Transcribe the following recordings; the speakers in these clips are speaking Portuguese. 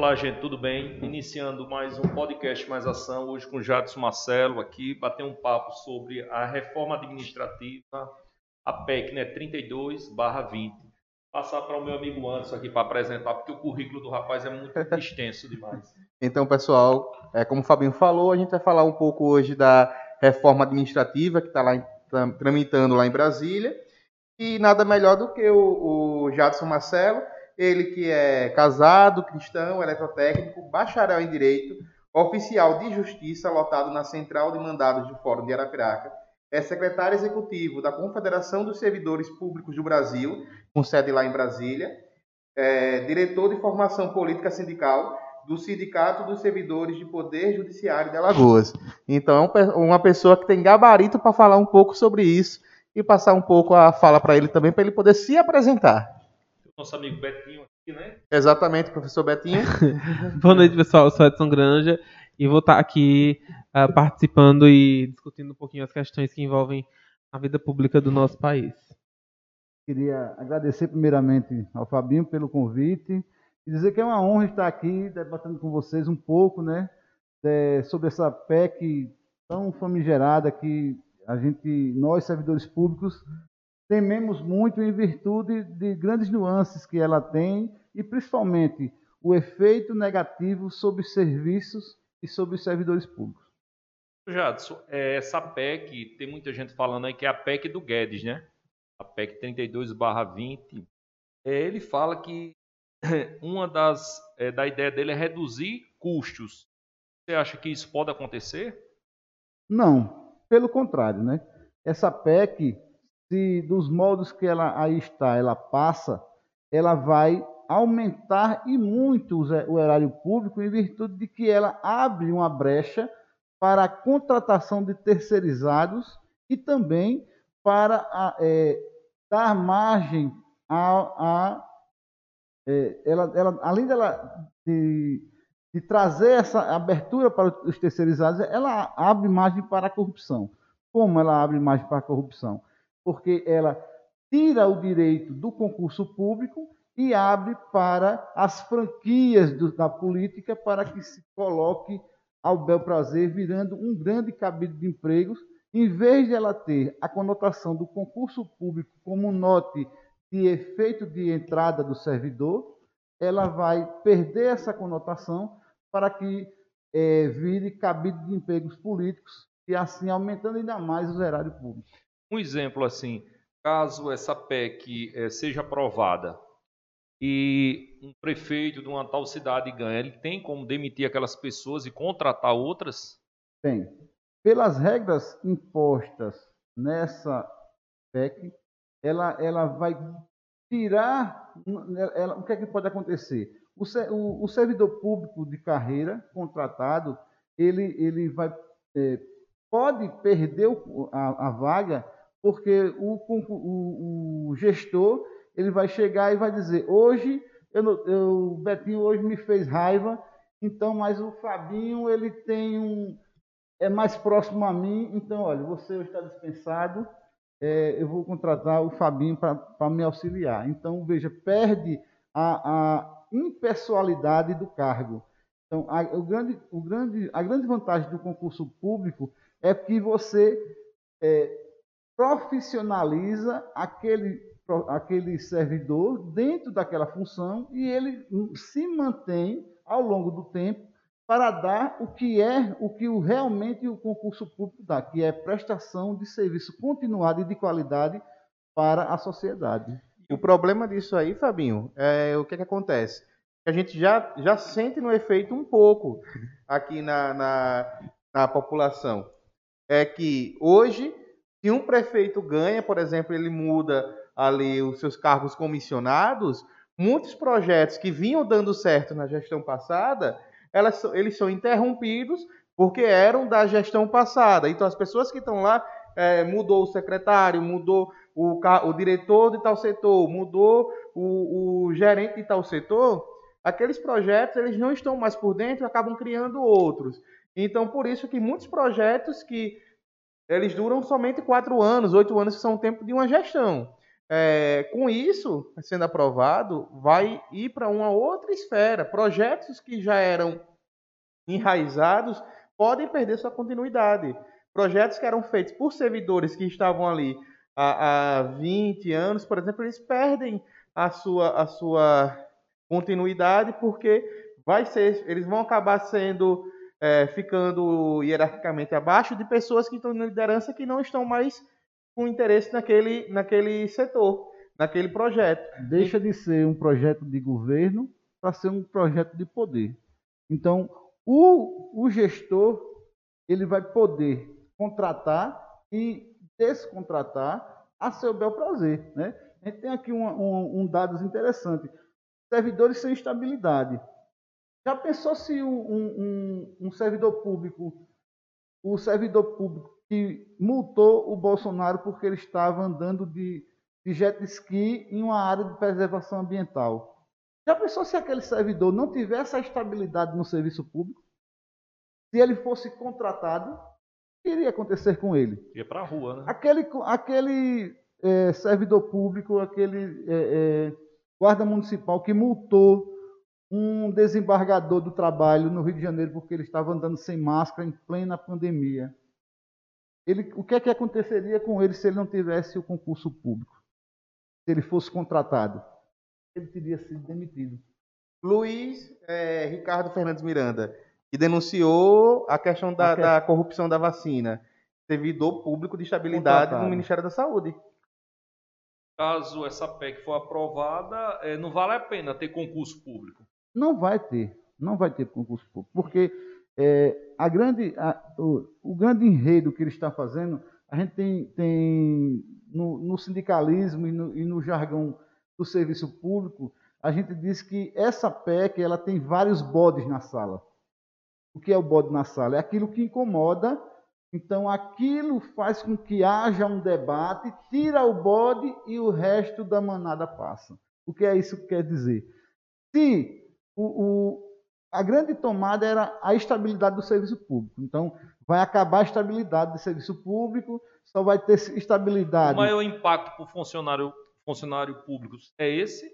Olá, gente, tudo bem? Iniciando mais um podcast Mais Ação, hoje com o Jadson Marcelo aqui, bater um papo sobre a reforma administrativa, a PEC, né, 32/20. Passar para o meu amigo Anderson aqui para apresentar, porque o currículo do rapaz é muito extenso demais. Então, pessoal, como o Fabinho falou, a gente vai falar um pouco hoje da reforma administrativa que está lá tramitando lá em Brasília, e nada melhor do que o Jadson Marcelo. Ele que é casado, cristão, eletrotécnico, bacharel em Direito, oficial de Justiça, lotado na Central de Mandados do Fórum de Arapiraca, é secretário executivo da Confederação dos Servidores Públicos do Brasil, com sede lá em Brasília, é diretor de formação política sindical do Sindicato dos Servidores de Poder Judiciário de Alagoas. Então é uma pessoa que tem gabarito para falar um pouco sobre isso e passar um pouco a fala para ele também, para ele poder se apresentar. Nosso amigo Betinho aqui, né? Exatamente, professor Betinho. Boa noite, pessoal. Eu sou Edson Granja e vou estar aqui participando e discutindo um pouquinho as questões que envolvem a vida pública do nosso país. Queria agradecer primeiramente ao Fabinho pelo convite e dizer que é uma honra estar aqui debatendo com vocês um pouco, né, sobre essa PEC tão famigerada que nós, servidores públicos, tememos muito em virtude de grandes nuances que ela tem e, principalmente, o efeito negativo sobre os serviços e sobre os servidores públicos. Jadson, essa PEC, tem muita gente falando aí que é a PEC do Guedes, né? A PEC 32/20. Ele fala que uma da ideia dele é reduzir custos. Você acha que isso pode acontecer? Não, pelo contrário, né? Essa PEC, se dos modos que ela aí está, ela passa, ela vai aumentar e muito o erário público em virtude de que ela abre uma brecha para a contratação de terceirizados e também para dar margem além dela de trazer essa abertura para os terceirizados, ela abre margem para a corrupção. Como ela abre margem para a corrupção? Porque ela tira o direito do concurso público e abre para as franquias da política para que se coloque ao bel prazer, virando um grande cabide de empregos, em vez de ela ter a conotação do concurso público como note de efeito de entrada do servidor, ela vai perder essa conotação para que vire cabide de empregos políticos e assim aumentando ainda mais o erário público. Um exemplo assim, caso essa PEC seja aprovada e um prefeito de uma tal cidade ganha, ele tem como demitir aquelas pessoas e contratar outras? Tem. Pelas regras impostas nessa PEC, ela vai tirar... o que é que pode acontecer? O servidor público de carreira contratado, ele vai... pode perder a vaga, porque o gestor ele vai chegar e vai dizer: hoje o Betinho hoje me fez raiva, então, mas o Fabinho ele tem é mais próximo a mim, então olha, você hoje está dispensado, eu vou contratar o Fabinho para me auxiliar. Então veja, perde a impessoalidade do cargo. Então a grande vantagem do concurso público é que você profissionaliza aquele servidor dentro daquela função e ele se mantém ao longo do tempo para dar o que realmente o concurso público dá, que é prestação de serviço continuado e de qualidade para a sociedade. O problema disso aí, Fabinho, é o que acontece? A gente já sente no efeito um pouco aqui na população. É que hoje, se um prefeito ganha, por exemplo, ele muda ali os seus cargos comissionados, muitos projetos que vinham dando certo na gestão passada, eles são interrompidos porque eram da gestão passada. Então, as pessoas que estão lá, mudou o secretário, mudou o diretor de tal setor, mudou o gerente de tal setor, aqueles projetos eles não estão mais por dentro e acabam criando outros. Então, por isso que muitos projetos que eles duram somente 4 anos, 8 anos, que são o tempo de uma gestão. Com isso sendo aprovado, vai ir para uma outra esfera. Projetos que já eram enraizados podem perder sua continuidade. Projetos que eram feitos por servidores que estavam ali há 20 anos, por exemplo, eles perdem a sua continuidade, porque eles vão acabar sendo ficando hierarquicamente abaixo de pessoas que estão na liderança, que não estão mais com interesse naquele setor, naquele projeto. Deixa de ser um projeto de governo para ser um projeto de poder. Então, o gestor, ele vai poder contratar e descontratar a seu bel prazer, né? A gente tem aqui um dado interessante. Servidores sem estabilidade. Já pensou se um servidor público, o servidor público que multou o Bolsonaro porque ele estava andando de jet ski em uma área de preservação ambiental? Já pensou se aquele servidor não tivesse a estabilidade no serviço público? Se ele fosse contratado, o que iria acontecer com ele? Ia para a rua, né? Aquele servidor público, aquele guarda municipal que multou um desembargador do trabalho no Rio de Janeiro porque ele estava andando sem máscara em plena pandemia. O que é que aconteceria com ele se ele não tivesse o concurso público? Se ele fosse contratado? Ele teria sido demitido. Luiz Ricardo Fernandes Miranda, que denunciou a questão da corrupção da vacina. Servidor público de estabilidade no Ministério da Saúde. Caso essa PEC for aprovada, não vale a pena ter concurso público? Não vai ter concurso público, porque o grande enredo que ele está fazendo, a gente tem no sindicalismo e no jargão do serviço público, a gente diz que essa PEC ela tem vários bodes na sala. O que é o bode na sala? É aquilo que incomoda. Então, aquilo faz com que haja um debate, tira o bode e o resto da manada passa. O que é isso que quer dizer? Se a grande tomada era a estabilidade do serviço público. Então, vai acabar a estabilidade do serviço público, só vai ter estabilidade. O maior impacto para o funcionário público é esse?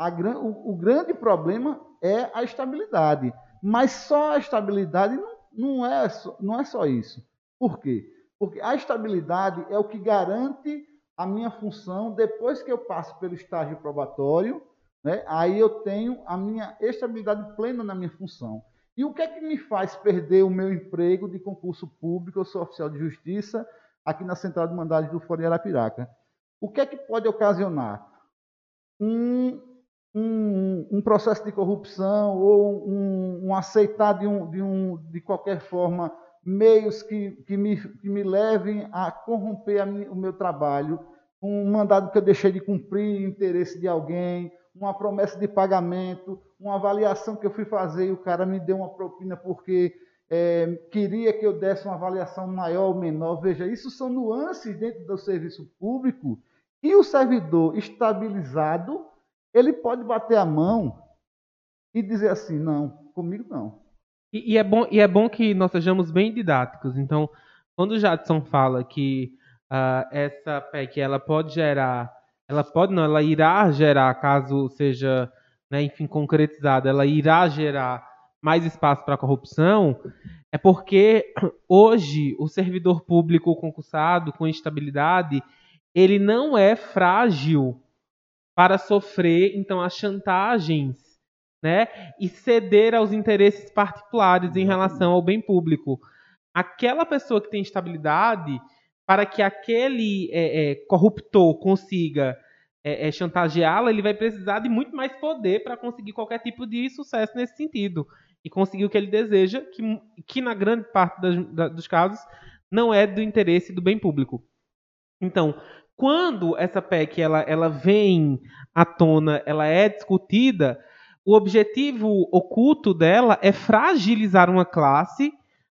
O grande problema é a estabilidade. Mas só a estabilidade não é só isso. Por quê? Porque a estabilidade é o que garante a minha função depois que eu passo pelo estágio probatório, né? Aí eu tenho a minha estabilidade plena na minha função. E o que é que me faz perder o meu emprego de concurso público? Eu sou oficial de justiça aqui na Central de Mandados do Fórum de Arapiraca. O que é que pode ocasionar? Um processo de corrupção ou um aceitar de qualquer forma meios que me levem a corromper o meu trabalho, um mandado que eu deixei de cumprir, interesse de alguém, uma promessa de pagamento, uma avaliação que eu fui fazer e o cara me deu uma propina porque queria que eu desse uma avaliação maior ou menor. Veja, isso são nuances dentro do serviço público e o servidor estabilizado ele pode bater a mão e dizer assim, não, comigo não. E é bom que nós sejamos bem didáticos. Então, quando o Jadson fala que essa PEC ela irá gerar, caso seja, né, enfim, concretizada, ela irá gerar mais espaço para a corrupção, é porque hoje o servidor público concursado com estabilidade, ele não é frágil para sofrer, então, as chantagens, né, e ceder aos interesses particulares em relação ao bem público. Aquela pessoa que tem estabilidade, para que aquele corruptor consiga chantageá-la, ele vai precisar de muito mais poder para conseguir qualquer tipo de sucesso nesse sentido e conseguir o que ele deseja, que na grande parte dos casos não é do interesse do bem público. Então, quando essa PEC ela vem à tona, ela é discutida, o objetivo oculto dela é fragilizar uma classe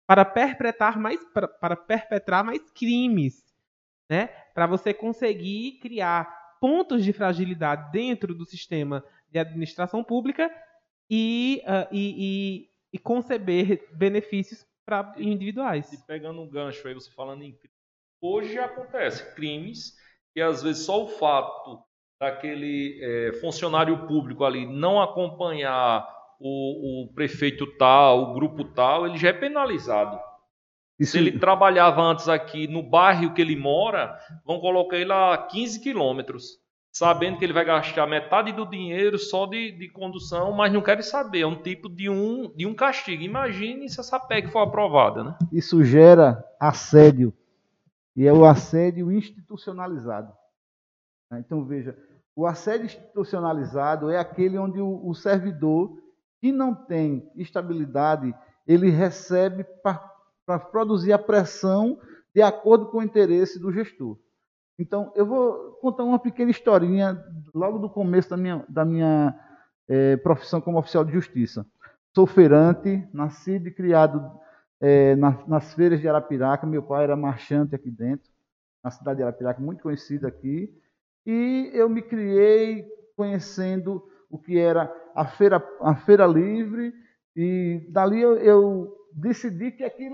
para perpetrar mais crimes, né? Para você conseguir criar pontos de fragilidade dentro do sistema de administração pública e conceber benefícios para individuais. E pegando um gancho aí, você falando em crime, hoje já acontece crimes que às vezes só o fato daquele funcionário público ali não acompanhar o prefeito tal, o grupo tal, ele já é penalizado. Isso. Se ele trabalhava antes aqui no bairro que ele mora, vão colocar ele a 15 quilômetros, sabendo que ele vai gastar metade do dinheiro só de condução, mas não quer saber, é um tipo de um castigo. Imagine se essa PEC for aprovada, né? Isso gera assédio, e é o assédio institucionalizado. Então, veja, o assédio institucionalizado é aquele onde o servidor que não tem estabilidade, ele recebe para produzir a pressão de acordo com o interesse do gestor. Então, eu vou contar uma pequena historinha logo do começo da minha profissão como oficial de justiça. Sou feirante, nascido e criado nas feiras de Arapiraca. Meu pai era marchante aqui dentro, na cidade de Arapiraca, muito conhecida aqui. E eu me criei conhecendo o que era a feira livre, e dali eu decidi que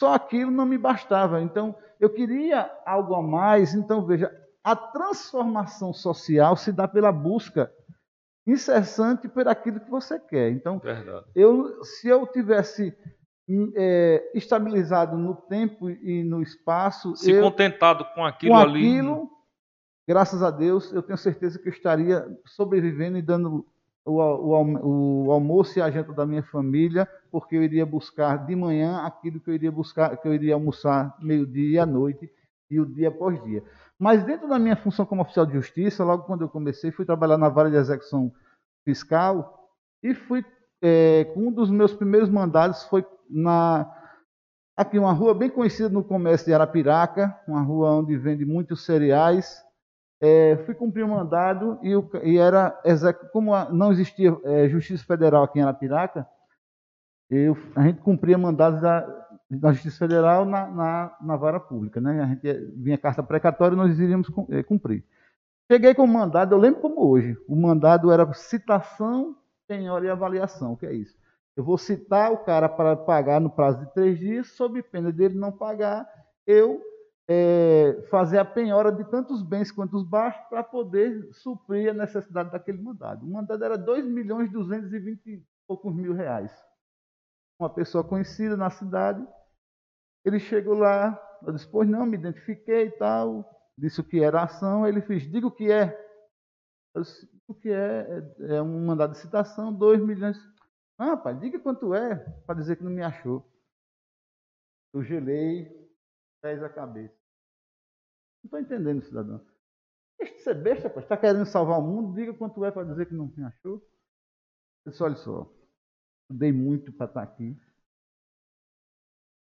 só aquilo não me bastava. Então, eu queria algo a mais. Então, veja, a transformação social se dá pela busca incessante por aquilo que você quer. Então, se eu tivesse estabilizado no tempo e no espaço... Se contentado com aquilo, graças a Deus, eu tenho certeza que eu estaria sobrevivendo e dando o almoço e a janta da minha família, porque eu iria buscar de manhã aquilo que eu iria almoçar meio-dia e à noite, e o dia após dia. Mas dentro da minha função como oficial de justiça, logo quando eu comecei, fui trabalhar na vara de execução fiscal, e fui um dos meus primeiros mandados foi aqui uma rua bem conhecida no comércio de Arapiraca, uma rua onde vende muitos cereais. Fui cumprir o mandado e era como não existia justiça federal aqui em Arapiraca, a gente cumpria mandados da justiça federal na vara pública, né? A gente vinha carta precatória e nós iríamos cumprir. Cheguei com o mandado, eu lembro como hoje, o mandado era citação, penhora e avaliação. O que é isso? Eu vou citar o cara para pagar no prazo de 3 dias, sob pena dele não pagar, eu fazer a penhora de tantos bens quanto os baixos para poder suprir a necessidade daquele mandado. O mandado era 2.220 e poucos mil reais. Uma pessoa conhecida na cidade, ele chegou lá, eu disse, pois não, me identifiquei e tal, disse o que era a ação, ele fez, diga o que é. Eu disse, o que é um mandado de citação, 2 milhões. Ah, rapaz, diga quanto é, para dizer que não me achou. Eu gelei, pés a cabeça. Não estou entendendo, cidadão. Deixa de ser besta, está querendo salvar o mundo, diga quanto é para dizer que não me achou. Eu disse, olha só, estudei muito para estar aqui.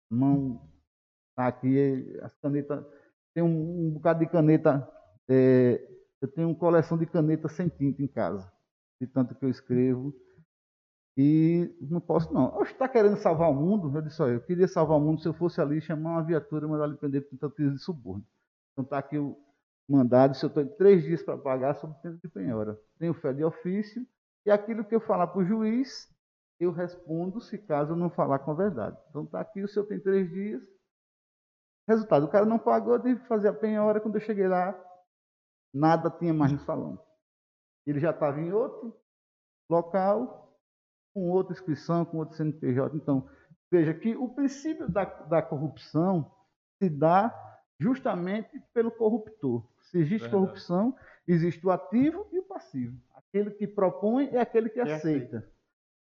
Mão está aqui, as canetas, tem um bocado de caneta, eu tenho uma coleção de canetas sem tinta em casa, de tanto que eu escrevo. E não posso, não. Você está querendo salvar o mundo? Eu disse, olha, eu queria salvar o mundo se eu fosse ali chamar uma viatura e mandar ele prender por tentativa de suborno. Então está aqui o mandado, se eu estou em 3 dias para pagar, sob pena de penhora. Tenho fé de ofício, e aquilo que eu falar para o juiz, eu respondo se caso eu não falar com a verdade. Então está aqui, o senhor tem 3 dias. Resultado, o cara não pagou, eu tive que fazer a penhora. Quando eu cheguei lá, nada tinha mais no salão. Ele já estava em outro local, com outra inscrição, com outro CNPJ. Então, veja que o princípio da corrupção se dá justamente pelo corruptor. Se existe corrupção, existe o ativo e o passivo. Aquele que propõe é aquele que aceita.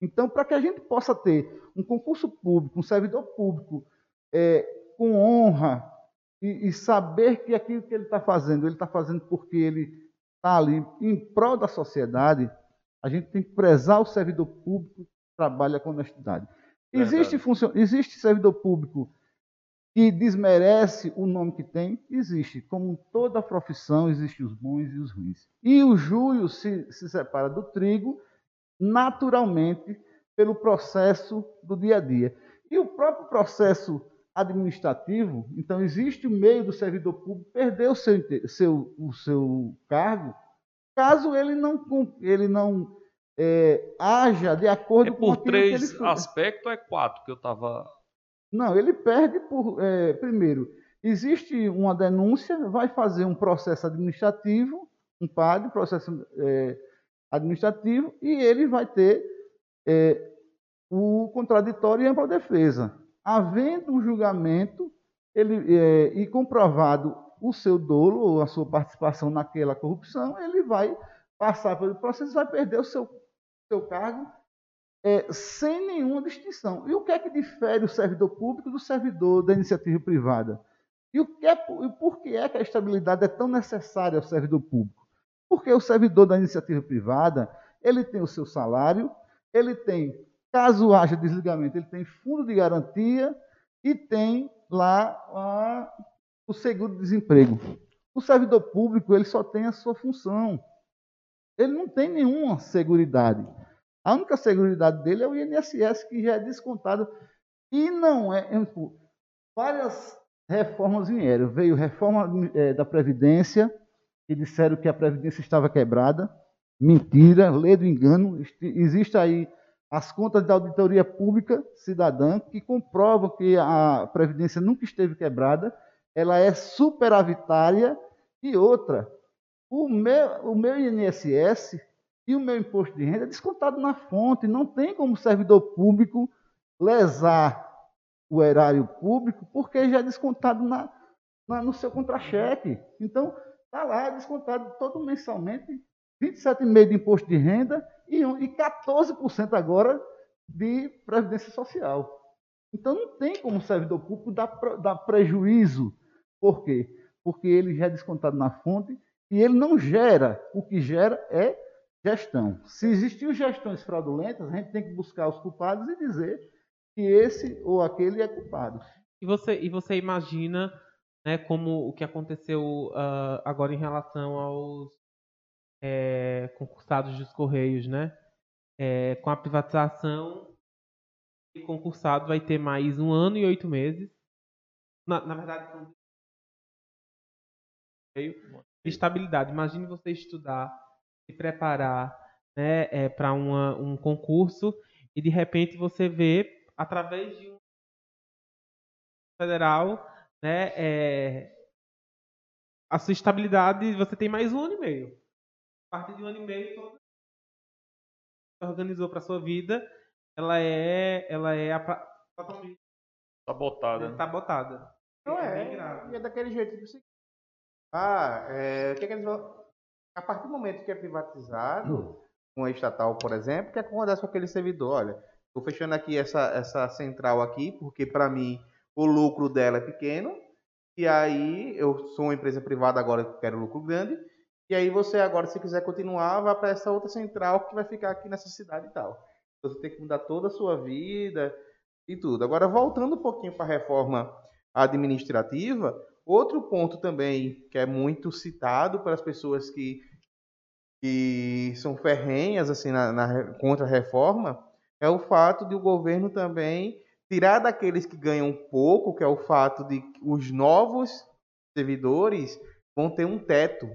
Então, para que a gente possa ter um concurso público, um servidor público com honra e saber que aquilo que ele está fazendo porque ele está ali em prol da sociedade, a gente tem que prezar o servidor público que trabalha com honestidade. Existe servidor público que desmerece o nome que tem? Existe. Como toda profissão, existem os bons e os ruins. E o joio se separa do trigo naturalmente pelo processo do dia a dia. E o próprio processo administrativo, então existe o meio do servidor público perder o seu cargo, caso ele não haja de acordo com aquilo que ele fez. É por 3 aspectos ou é 4 que eu estava... Não, ele perde primeiro, Existe uma denúncia, vai fazer um processo administrativo, um PAD, processo administrativo, e ele vai ter o contraditório e ampla defesa. Havendo um julgamento e comprovado o seu dolo ou a sua participação naquela corrupção, ele vai passar pelo processo e vai perder o seu cargo sem nenhuma distinção. E o que é que difere o servidor público do servidor da iniciativa privada? E por que é que a estabilidade é tão necessária ao servidor público? Porque o servidor da iniciativa privada, ele tem o seu salário, ele tem, caso haja desligamento, ele tem fundo de garantia e tem lá o seguro-desemprego. O servidor público, ele só tem a sua função. Ele não tem nenhuma seguridade. A única seguridade dele é o INSS, que já é descontado. E não é... Várias reformas vieram. Veio reforma da Previdência, que disseram que a Previdência estava quebrada. Mentira, lei do engano. Existe aí as contas da auditoria pública cidadã, que comprovam que a Previdência nunca esteve quebrada. Ela é superavitária. E outra, o meu INSS e o meu imposto de renda é descontado na fonte. Não tem como o servidor público lesar o erário público, porque já é descontado no seu contra-cheque. Então, está lá descontado todo mensalmente, 27,5% de imposto de renda e 14% agora de previdência social. Então, não tem como o servidor público dar prejuízo. Por quê? Porque ele já é descontado na fonte e ele não gera. O que gera é gestão. Se existiam gestões fraudulentas, a gente tem que buscar os culpados e dizer que esse ou aquele é culpado. E você imagina, né, como o que aconteceu agora em relação aos concursados dos Correios, né? Com a privatização, o concursado vai ter mais 1 ano e 8 meses. Na verdade, não tem estabilidade. Imagine você estudar, se preparar, né, para um concurso e, de repente, você vê através de um federal, né, a sua estabilidade, você tem mais 1 ano e meio. A partir de 1 ano e meio, toda a organizou para a sua vida, ela é sabotada. Tá botada. Né? Não é daquele jeito que você... A partir do momento que é privatizado, um estatal, por exemplo, o que acontece com aquele servidor? Olha, estou fechando aqui essa central aqui, porque para mim o lucro dela é pequeno. E aí eu sou uma empresa privada agora que quero lucro grande. E aí você agora, se quiser continuar, vai para essa outra central que vai ficar aqui nessa cidade e tal. Você tem que mudar toda a sua vida e tudo. Agora, voltando um pouquinho para a reforma administrativa, outro ponto também que é muito citado para as pessoas que são ferrenhas assim, na contra-reforma, é o fato de o governo também tirar daqueles que ganham pouco, que é o fato de que os novos servidores vão ter um teto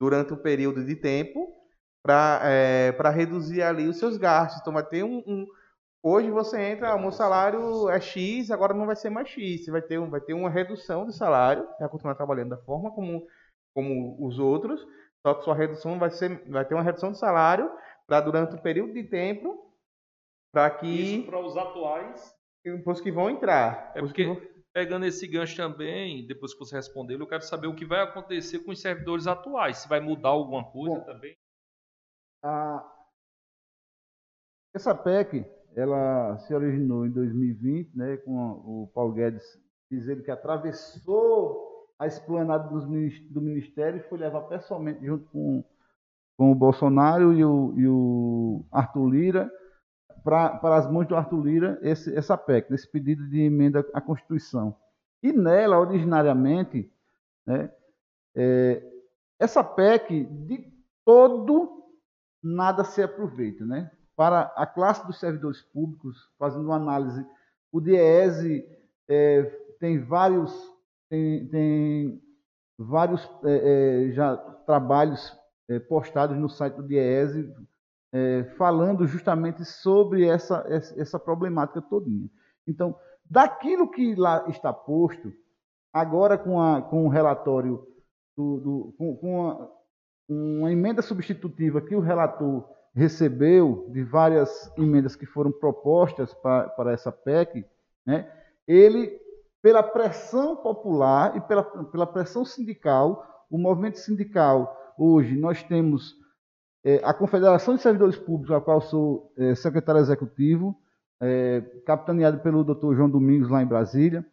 durante um período de tempo para reduzir ali os seus gastos. Então vai ter hoje você entra, o meu salário é X, agora não vai ser mais X. Você vai ter uma redução do salário, vai continuar trabalhando da forma como os outros, só que sua redução vai ter uma redução de salário para durante um período de tempo. Para que... Isso para os atuais. Os que vão entrar. Pegando esse gancho também, depois que você responder, eu quero saber o que vai acontecer com os servidores atuais. Se vai mudar alguma coisa também. Essa PEC, ela se originou em 2020, né, com o Paulo Guedes dizendo que atravessou a esplanada do Ministério e foi levar pessoalmente junto com o Bolsonaro e o Arthur Lira, para as mãos do Arthur Lira, essa PEC, esse pedido de emenda à Constituição. E nela, originariamente, né, essa PEC, de todo, nada se aproveita. Né? Para a classe dos servidores públicos, fazendo uma análise, o Dieese tem vários já trabalhos postados no site do Dieese, falando justamente sobre essa problemática todinha. Então, daquilo que lá está posto, agora com o relatório, com uma emenda substitutiva que o relator recebeu de várias emendas que foram propostas para essa PEC, né, ele, pela pressão popular e pela pressão sindical, o movimento sindical, hoje nós temos a Confederação dos Servidores Públicos, a qual sou secretário executivo, capitaneado pelo Dr. João Domingos, lá em Brasília,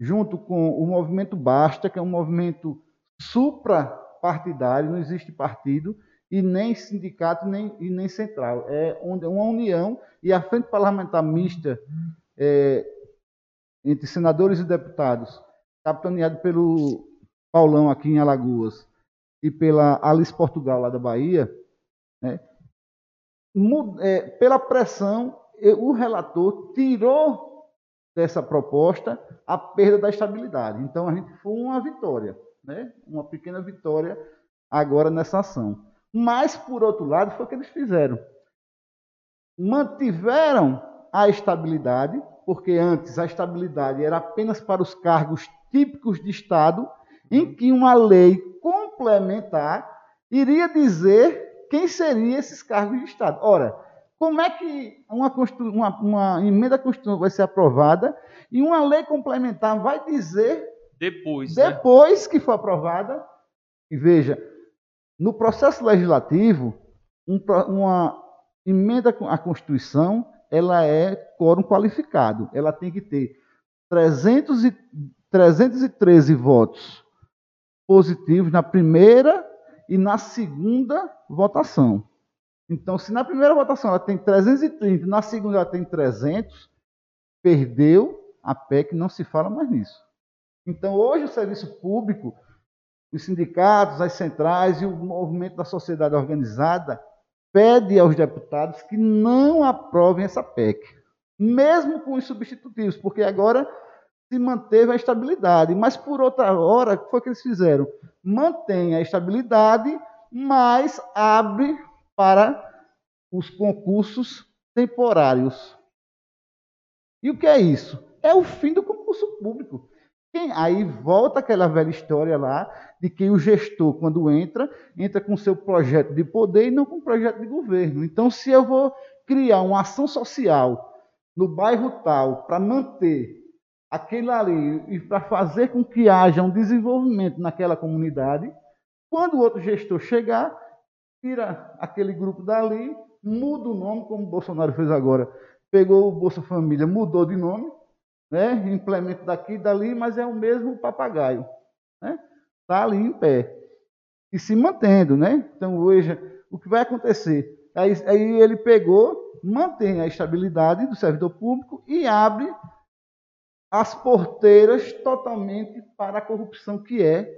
junto com o Movimento Basta, que é um movimento suprapartidário, não existe partido, e nem sindicato, nem central. É uma união, e a Frente Parlamentar Mista, entre senadores e deputados, capitaneado pelo Paulão, aqui em Alagoas, e pela Alice Portugal, lá da Bahia, né, pela pressão, o relator tirou dessa proposta a perda da estabilidade. Então, a gente foi uma vitória, né? Uma pequena vitória agora nessa ação. Mas, por outro lado, foi o que eles fizeram. Mantiveram a estabilidade, porque antes a estabilidade era apenas para os cargos típicos de Estado, em que uma lei complementar iria dizer quem seriam esses cargos de Estado. Ora, como é que uma emenda constitucional vai ser aprovada e uma lei complementar vai dizer, depois né? que for aprovada? E veja, no processo legislativo, uma emenda à Constituição, ela é quórum qualificado. Ela tem que ter 313 votos positivos na primeira e na segunda votação. Então, se na primeira votação ela tem 330, na segunda ela tem 300, perdeu a PEC, não se fala mais nisso. Então, hoje o serviço público, os sindicatos, as centrais e o movimento da sociedade organizada pede aos deputados que não aprovem essa PEC, mesmo com os substitutivos, porque agora se manteve a estabilidade. Mas, por outra hora, o que foi que eles fizeram? Mantém a estabilidade, mas abre para os concursos temporários. E o que é isso? É o fim do concurso público. Aí volta aquela velha história lá de que o gestor, quando entra com seu projeto de poder e não com projeto de governo. Então, se eu vou criar uma ação social no bairro tal para manter aquilo ali e para fazer com que haja um desenvolvimento naquela comunidade, quando o outro gestor chegar, tira aquele grupo dali, muda o nome, como o Bolsonaro fez agora. Pegou o Bolsa Família, mudou de nome, né? Implementa daqui e dali, mas é o mesmo papagaio, né? Tá ali em pé. E se mantendo, né? Então, veja o que vai acontecer. Aí ele pegou, mantém a estabilidade do servidor público e abre as porteiras totalmente para a corrupção, que é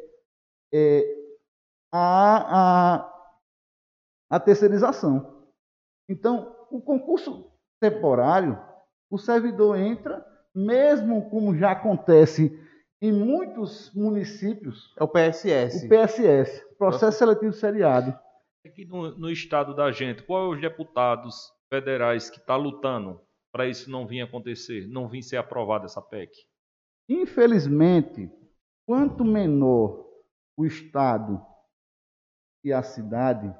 a terceirização. Então, o concurso temporário, o servidor entra, mesmo como já acontece em muitos municípios... É o PSS. O PSS, Processo Seletivo Seriado. Aqui no estado da gente, qual é os deputados federais que estão lutando para isso não vir acontecer, não vir ser aprovada essa PEC? Infelizmente, quanto menor o estado e a cidade,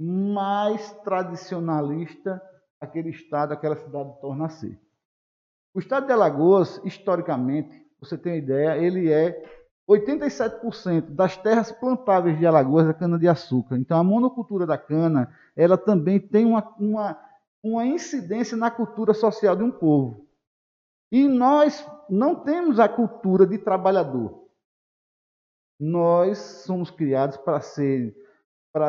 mais tradicionalista aquele estado, aquela cidade torna a ser. O estado de Alagoas, historicamente, você tem uma ideia, ele é 87% das terras plantáveis de Alagoas é cana-de-açúcar. Então, a monocultura da cana, ela também tem uma incidência na cultura social de um povo. E nós não temos a cultura de trabalhador. Nós somos criados para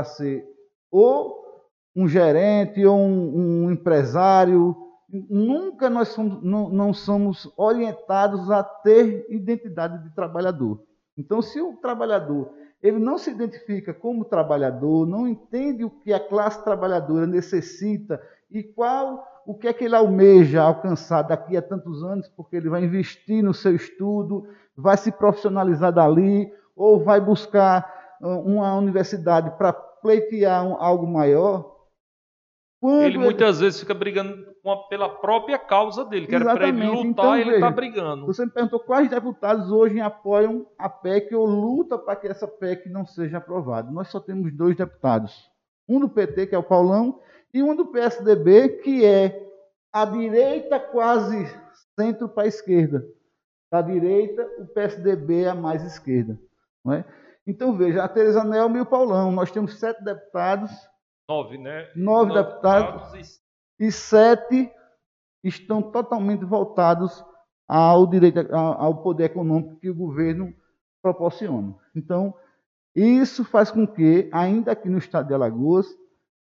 ser ou um gerente, ou um empresário. Nunca nós não somos orientados a ter identidade de trabalhador. Então, se o trabalhador ele não se identifica como trabalhador, não entende o que a classe trabalhadora necessita e o que é que ele almeja alcançar daqui a tantos anos, porque ele vai investir no seu estudo, vai se profissionalizar dali, ou vai buscar uma universidade para pleitear algo maior, Quando ele muitas vezes fica brigando pela própria causa dele, que exatamente. Era para ele lutar, então, ele está brigando. Você me perguntou quais deputados hoje apoiam a PEC ou luta para que essa PEC não seja aprovada. Nós só temos 2 deputados. Um do PT, que é o Paulão, e um do PSDB, que é a direita quase centro para a esquerda. Da direita, o PSDB é a mais esquerda. Não é? Então, veja, a Tereza Nelma e o Paulão. Nós temos 7 deputados... 9, né? 9 deputados e 7 estão totalmente voltados ao direito, ao poder econômico que o governo proporciona. Então, isso faz com que, ainda aqui no estado de Alagoas,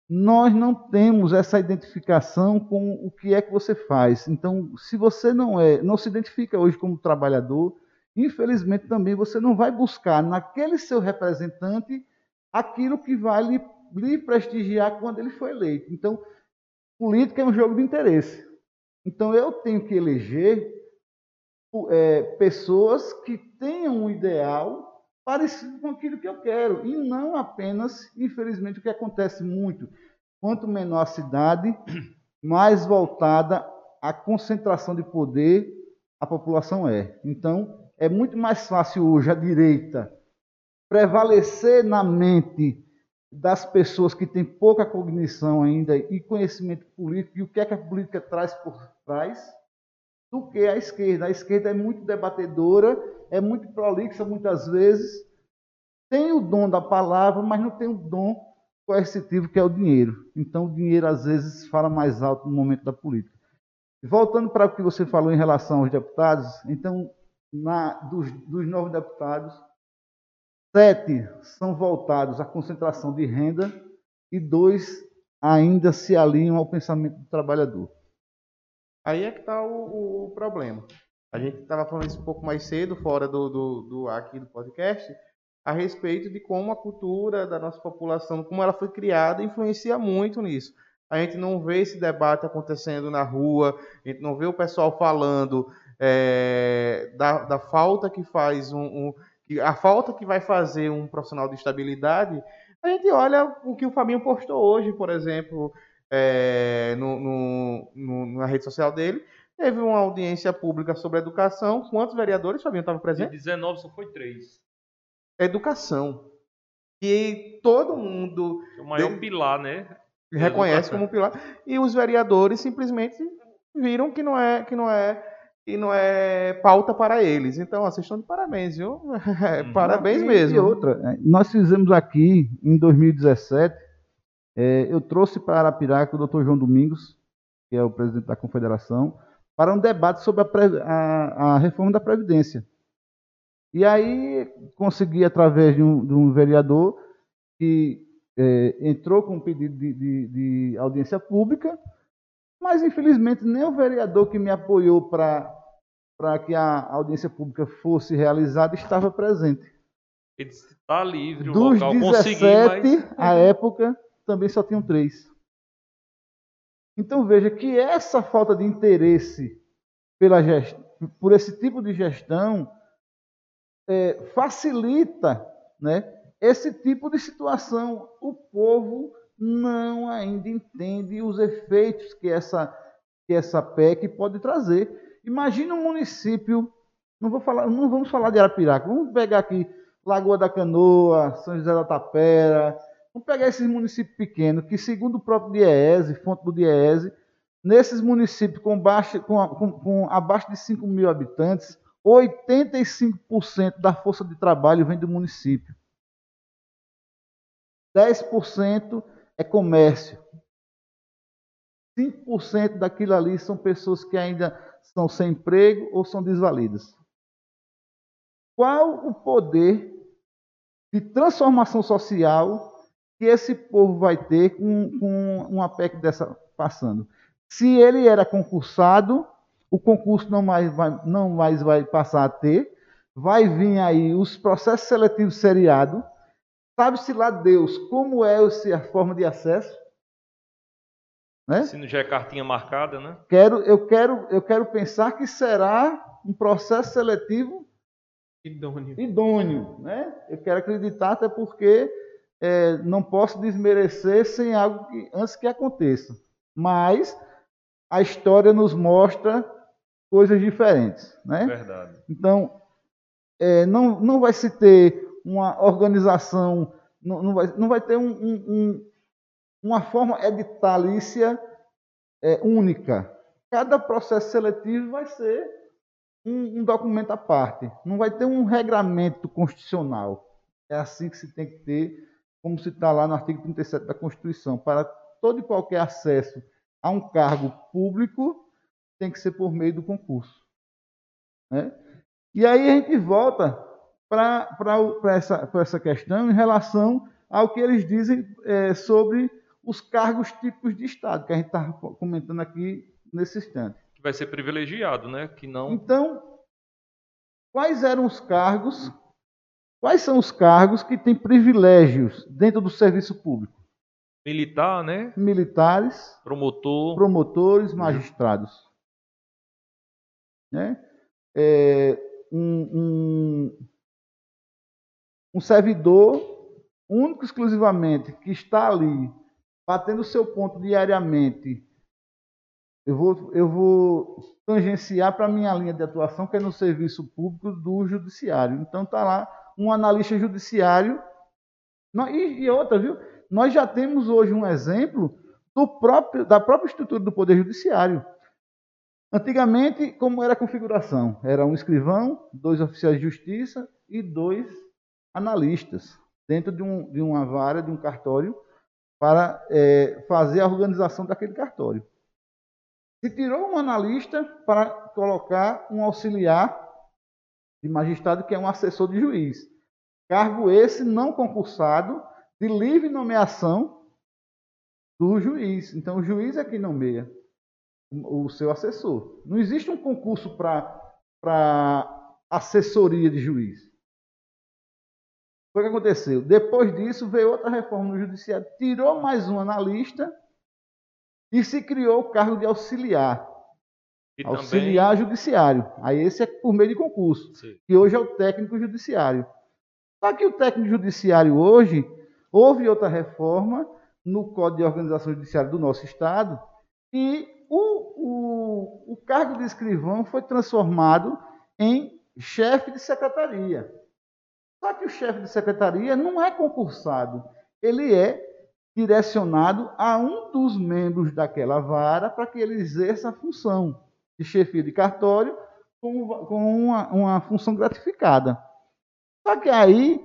nós não temos essa identificação com o que é que você faz. Então, se você não se identifica hoje como trabalhador, infelizmente também você não vai buscar naquele seu representante aquilo que vai lhe prestigiar quando ele foi eleito. Então, política é um jogo de interesse. Então, eu tenho que eleger pessoas que tenham um ideal parecido com aquilo que eu quero, e não apenas, infelizmente, o que acontece muito. Quanto menor a cidade, mais voltada à concentração de poder a população é. Então, é muito mais fácil hoje a direita prevalecer na mente das pessoas que têm pouca cognição ainda e conhecimento político, e o que é que a política traz por trás, do que a esquerda. A esquerda é muito debatedora, é muito prolixa muitas vezes, tem o dom da palavra, mas não tem o dom coercitivo que é o dinheiro. Então, o dinheiro às vezes fala mais alto no momento da política. Voltando para o que você falou em relação aos deputados, então, dos 9 deputados, 7 são voltados à concentração de renda e 2 ainda se alinham ao pensamento do trabalhador. Aí é que está o problema. A gente estava falando isso um pouco mais cedo, fora do aqui do podcast, a respeito de como a cultura da nossa população, como ela foi criada, influencia muito nisso. A gente não vê esse debate acontecendo na rua, a gente não vê o pessoal falando da falta que faz a falta que vai fazer um profissional de estabilidade. A gente olha o que o Fabinho postou hoje, por exemplo, na rede social dele. Teve uma audiência pública sobre educação. Quantos vereadores, Fabinho, estavam presentes? De 19, só foi 3. Educação. E todo mundo... O maior pilar, né? Reconhece como pilar. E os vereadores simplesmente viram que não é pauta para eles. Então, vocês estão de parabéns, viu? Parabéns mesmo. E outra, nós fizemos aqui, em 2017, eu trouxe para Arapiraca o doutor João Domingos, que é o presidente da Confederação, para um debate sobre a reforma da Previdência. E aí, consegui, através de um vereador, que entrou com um pedido de audiência pública. Mas, infelizmente, nem o vereador que me apoiou para que a audiência pública fosse realizada estava presente. Ele está livre, o dos local. Dos 17, mas... à época, também só tinham 3. Então, veja que essa falta de interesse por esse tipo de gestão facilita, né, esse tipo de situação. O povo... não ainda entende os efeitos que essa PEC pode trazer. Imagina um município, não vamos falar de Arapiraca, vamos pegar aqui Lagoa da Canoa, São José da Tapera, vamos pegar esses municípios pequenos, que segundo o próprio Dieese, fonte do Dieese, nesses municípios com abaixo de 5 mil habitantes, 85% da força de trabalho vem do município. 10% é comércio. 5% daquilo ali são pessoas que ainda estão sem emprego ou são desvalidas. Qual o poder de transformação social que esse povo vai ter com uma PEC dessa passando? Se ele era concursado, o concurso não mais vai passar a ter. Vai vir aí os processos seletivos seriados. Sabe-se lá, Deus, como é a forma de acesso? Né? Se não já é cartinha marcada, né? Eu quero pensar que será um processo seletivo idôneo. Né? Eu quero acreditar, até porque não posso desmerecer sem algo que, antes que aconteça. Mas a história nos mostra coisas diferentes, né? Verdade. Então, não vai se ter uma organização, não vai ter uma forma editalícia única. Cada processo seletivo vai ser um documento à parte. Não vai ter um regramento constitucional. É assim que se tem que ter, como se está lá no artigo 37 da Constituição. Para todo e qualquer acesso a um cargo público, tem que ser por meio do concurso, né? E aí a gente volta para essa questão em relação ao que eles dizem sobre os cargos típicos de Estado, que a gente está comentando aqui nesse instante. Que vai ser privilegiado, né? Que não... Então, quais são os cargos que têm privilégios dentro do serviço público? Militar, né? Militares. Promotores, magistrados. Né? Um servidor único, exclusivamente, que está ali, batendo o seu ponto diariamente. Eu vou tangenciar para a minha linha de atuação, que é no serviço público do judiciário. Então, está lá um analista judiciário. E outra, viu? Nós já temos hoje um exemplo da própria estrutura do Poder Judiciário. Antigamente, como era a configuração? Era um escrivão, 2 oficiais de justiça e 2 analistas, dentro de uma vara, de um cartório, para fazer a organização daquele cartório. Se tirou um analista para colocar um auxiliar de magistrado, que é um assessor de juiz. Cargo esse não concursado, de livre nomeação do juiz. Então, o juiz é quem nomeia o seu assessor. Não existe um concurso para assessoria de juiz. Foi o que aconteceu. Depois disso, veio outra reforma no judiciário. Tirou mais um analista e se criou o cargo de auxiliar. E auxiliar também... judiciário. Aí esse é por meio de concurso. Sim. E hoje é o técnico judiciário. Só que o técnico judiciário hoje... Houve outra reforma no Código de Organização Judiciária do nosso Estado e o cargo de escrivão foi transformado em chefe de secretaria. Só que o chefe de secretaria não é concursado. Ele é direcionado a um dos membros daquela vara para que ele exerça a função de chefia de cartório com uma função gratificada. Só que aí...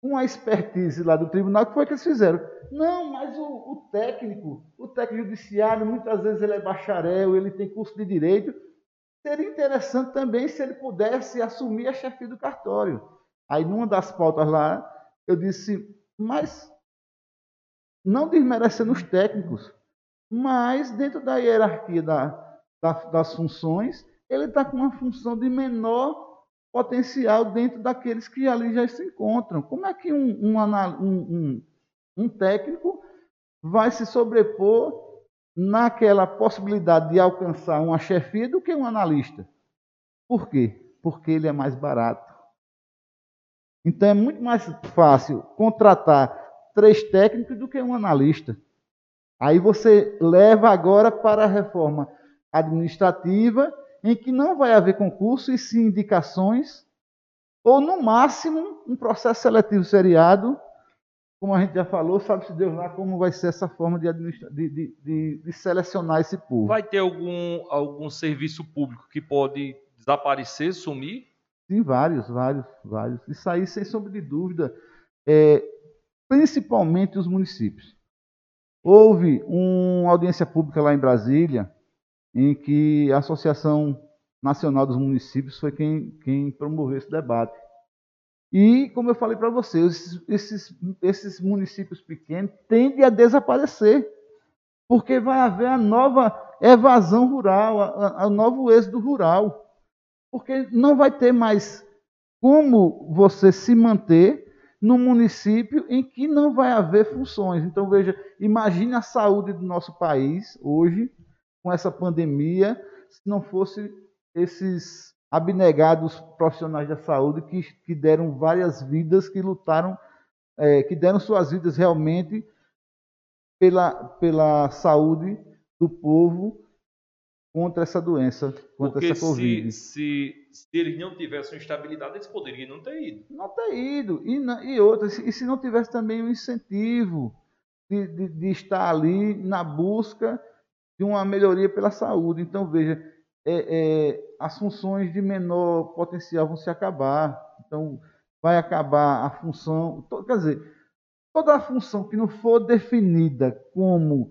com a expertise lá do tribunal, que foi que eles fizeram? Não, mas o técnico judiciário, muitas vezes ele é bacharel, ele tem curso de direito. Seria interessante também se ele pudesse assumir a chefia do cartório. Aí, numa das pautas lá, eu disse, mas não desmerecendo os técnicos, mas dentro da hierarquia das funções, ele está com uma função de menor potencial dentro daqueles que ali já se encontram. Como é que um técnico vai se sobrepor naquela possibilidade de alcançar uma chefia do que um analista? Por quê? Porque ele é mais barato. Então é muito mais fácil contratar 3 técnicos do que um analista. Aí você leva agora para a reforma administrativa, em que não vai haver concurso e sim indicações, ou, no máximo, um processo seletivo seriado, como a gente já falou, sabe-se Deus lá como vai ser essa forma de selecionar esse povo. Vai ter algum serviço público que pode desaparecer, sumir? Sim, vários. Isso aí, sem sombra de dúvida, principalmente os municípios. Houve uma audiência pública lá em Brasília, em que a Associação Nacional dos Municípios foi quem promoveu esse debate. E, como eu falei para vocês, esses municípios pequenos tendem a desaparecer, porque vai haver a nova evasão rural, o novo êxodo rural, porque não vai ter mais como você se manter num município em que não vai haver funções. Então, veja, imagine a saúde do nosso país hoje, com essa pandemia, se não fosse esses abnegados profissionais da saúde que deram várias vidas, que lutaram que deram suas vidas realmente pela saúde do povo contra essa doença, contra essa Covid. Se eles não tivessem estabilidade, eles poderiam não ter ido. Não ter ido. E outras, e se não tivesse também um incentivo de estar ali na busca de uma melhoria pela saúde. Então, veja, as funções de menor potencial vão se acabar. Então, vai acabar a função... Quer dizer, toda a função que não for definida como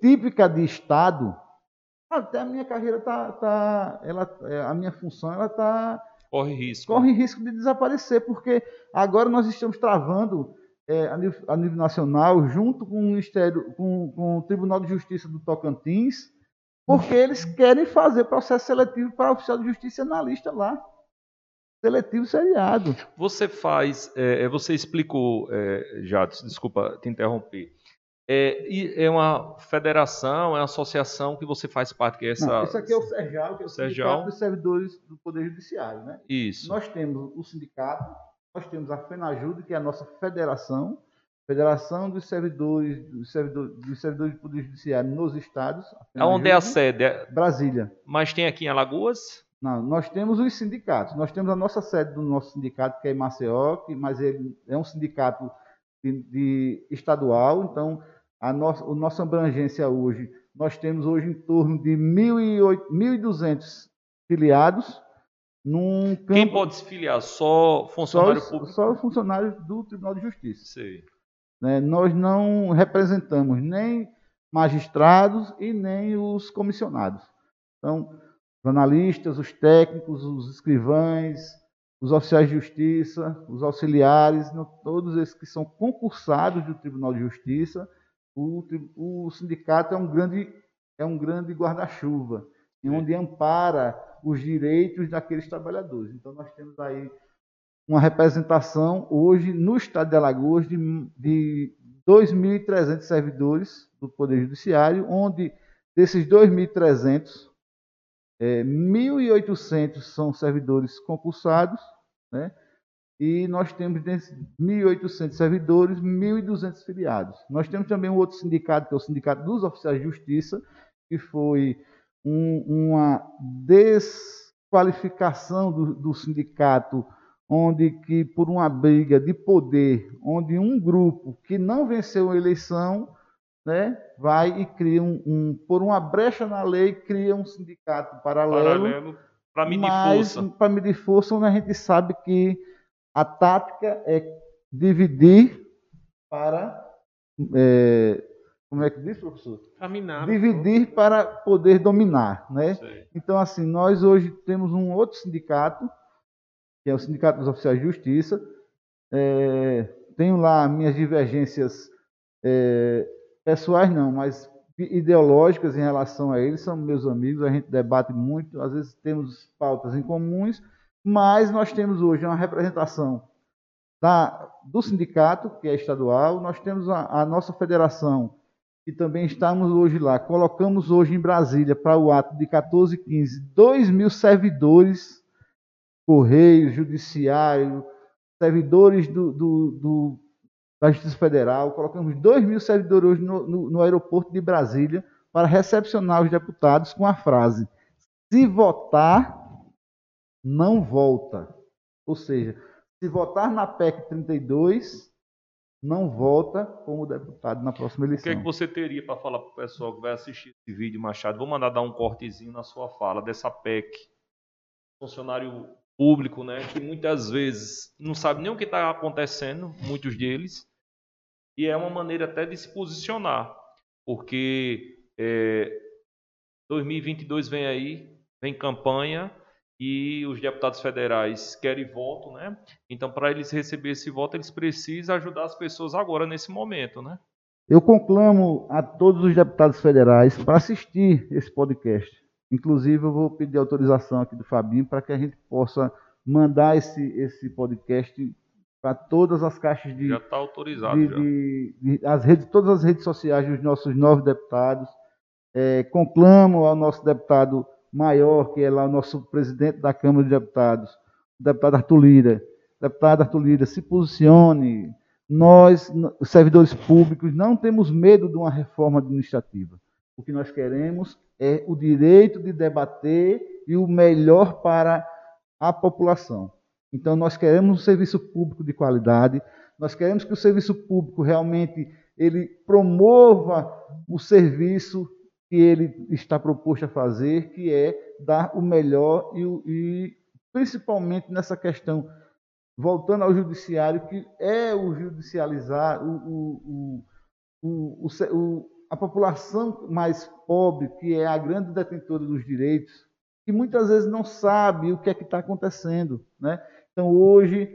típica de Estado... Até a minha carreira a minha função, ela está... Corre risco de desaparecer, porque agora nós estamos travando, a nível nacional, junto com o Ministério, com o Tribunal de Justiça do Tocantins, porque eles querem fazer processo seletivo para oficial de justiça e analista lá. Seletivo seriado. Você faz... você explicou, Jadson, desculpa te interromper. É uma federação, é uma associação que você faz parte, que é essa... Não, isso aqui é o Serjal, que é o Sindicato dos Servidores do Poder Judiciário, né? Isso. Nós temos o sindicato, nós temos a FENAJUD, que é a nossa federação, Federação dos servidores do Poder Judiciário nos estados. Onde é a sede? Brasília. Mas tem aqui em Alagoas? Não, nós temos os sindicatos. Nós temos a nossa sede do nosso sindicato, que é em Maceió, mas ele é um sindicato estadual, então... A nossa abrangência hoje, nós temos hoje em torno de 1.200 filiados. Quem pode se filiar? Só funcionário público? Só os funcionários do Tribunal de Justiça. Sim. Nós não representamos nem magistrados e nem os comissionados. Então, os analistas, os técnicos, os escrivães, os oficiais de justiça, os auxiliares, todos esses que são concursados do Tribunal de Justiça. O sindicato é um grande guarda-chuva, onde ampara os direitos daqueles trabalhadores. Então, nós temos aí uma representação, hoje, no estado de Alagoas, de 2.300 servidores do Poder Judiciário, onde, desses 2.300, 1.800 são servidores concursados, né? E nós temos, desses 1.800 servidores, 1.200 filiados. Nós temos também um outro sindicato, que é o Sindicato dos Oficiais de Justiça, que foi uma desqualificação do sindicato, onde que por uma briga de poder, onde um grupo que não venceu a eleição, né, vai e cria, por uma brecha na lei, cria um sindicato paralelo para medir força, onde a gente sabe que a tática é dividir para... como é que diz, professor? Dominar. Dividir para poder dominar, né? Sim. Então, assim, nós hoje temos um outro sindicato, que é o Sindicato dos Oficiais de Justiça. Tenho lá minhas divergências pessoais, não, mas ideológicas em relação a eles. São meus amigos, a gente debate muito, às vezes temos pautas em comuns, mas nós temos hoje uma representação do sindicato, que é estadual, nós temos a nossa federação, que também estamos hoje lá, colocamos hoje em Brasília, para o ato de 14/15, 2.000 servidores, Correios, Judiciário, servidores da Justiça Federal, colocamos 2.000 servidores hoje no aeroporto de Brasília, para recepcionar os deputados com a frase: se votar, não volta. Ou seja, se votar na PEC 32, não volta como deputado na próxima eleição. O que é que você teria para falar para o pessoal que vai assistir esse vídeo, Machado? Vou mandar dar um cortezinho na sua fala dessa PEC. Funcionário público, né, que muitas vezes não sabe nem o que está acontecendo, muitos deles, e é uma maneira até de se posicionar, porque 2022 vem aí, vem campanha, e os deputados federais querem voto, né? Então, para eles receberem esse voto, eles precisam ajudar as pessoas agora, nesse momento, né? Eu conclamo a todos os deputados federais para assistir esse podcast. Inclusive, eu vou pedir autorização aqui do Fabinho para que a gente possa mandar esse podcast para todas as caixas de... Já está autorizado, já. Todas as redes sociais dos nossos 9 deputados. Conclamo ao nosso deputado maior, que é lá o nosso presidente da Câmara de Deputados, o deputado Arthur Lira, deputado Arthur Lira, se posicione. Nós, servidores públicos, não temos medo de uma reforma administrativa. O que nós queremos é o direito de debater e o melhor para a população. Então, nós queremos um serviço público de qualidade, nós queremos que o serviço público realmente ele promova o serviço que ele está proposto a fazer, que é dar o melhor e principalmente nessa questão, voltando ao judiciário, que é o judicializar a população mais pobre, que é a grande detentora dos direitos, que muitas vezes não sabe o que é que está acontecendo, né? Então, hoje,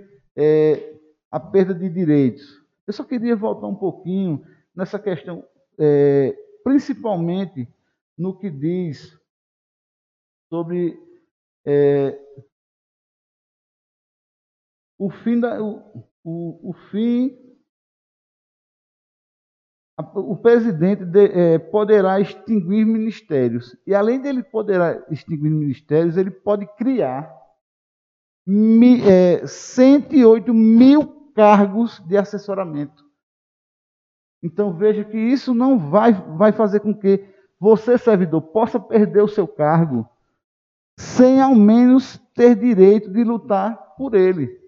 a perda de direitos. Eu só queria voltar um pouquinho nessa questão, principalmente no que diz sobre o presidente poderá extinguir ministérios. E, além dele poderá extinguir ministérios, ele pode criar 108 mil cargos de assessoramento. Então, veja que isso não vai fazer com que você, servidor, possa perder o seu cargo sem, ao menos, ter direito de lutar por ele.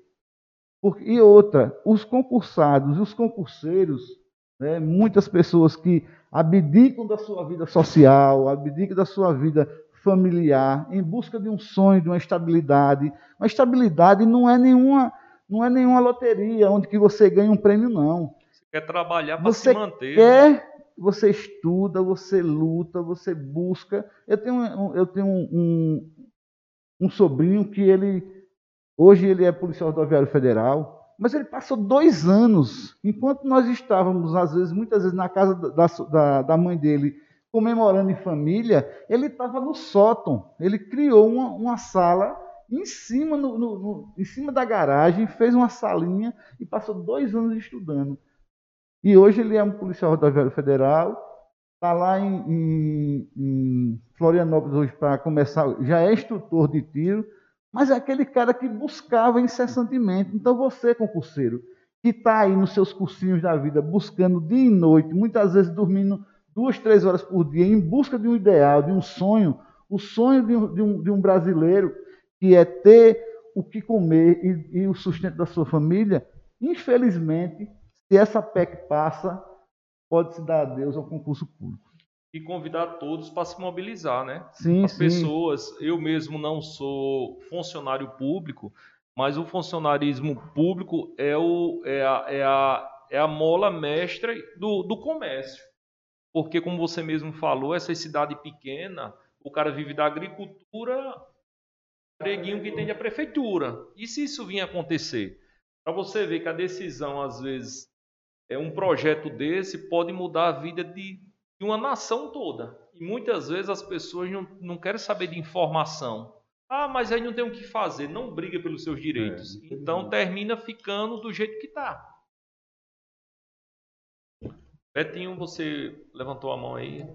E outra, os concursados e os concurseiros, né, muitas pessoas que abdicam da sua vida social, abdicam da sua vida familiar, em busca de um sonho, de uma estabilidade. Uma estabilidade não é nenhuma loteria onde que você ganha um prêmio, não. Você quer trabalhar para se manter. Você estuda, você luta, você busca. Eu tenho um sobrinho que hoje ele é policial rodoviário federal, mas ele passou 2 anos, enquanto nós estávamos, muitas vezes, na casa da mãe dele, comemorando em família, ele estava no sótão. Ele criou uma sala em cima da garagem, fez uma salinha e passou 2 anos estudando. E hoje ele é um policial rodoviário federal, está lá em Florianópolis hoje para começar, já é instrutor de tiro, mas é aquele cara que buscava incessantemente. Então, você, concurseiro, que está aí nos seus cursinhos da vida, buscando dia e noite, muitas vezes dormindo 2, 3 horas por dia, em busca de um ideal, de um sonho, o sonho de um brasileiro, que é ter o que comer e o sustento da sua família, infelizmente, se essa PEC passa, pode-se dar adeus ao concurso público. E convidar todos para se mobilizar, né? Sim, as pessoas, eu mesmo não sou funcionário público, mas o funcionarismo público é a mola mestra do comércio. Porque, como você mesmo falou, essa cidade pequena, o cara vive da agricultura, preguinho que tem da prefeitura. E se isso vinha acontecer? Para você ver que a decisão, às vezes, é um projeto desse, pode mudar a vida de uma nação toda. E muitas vezes as pessoas não querem saber de informação. Ah, mas aí não tem o que fazer. Não briga pelos seus direitos. Então termina ficando do jeito que está. Betinho, você levantou a mão aí.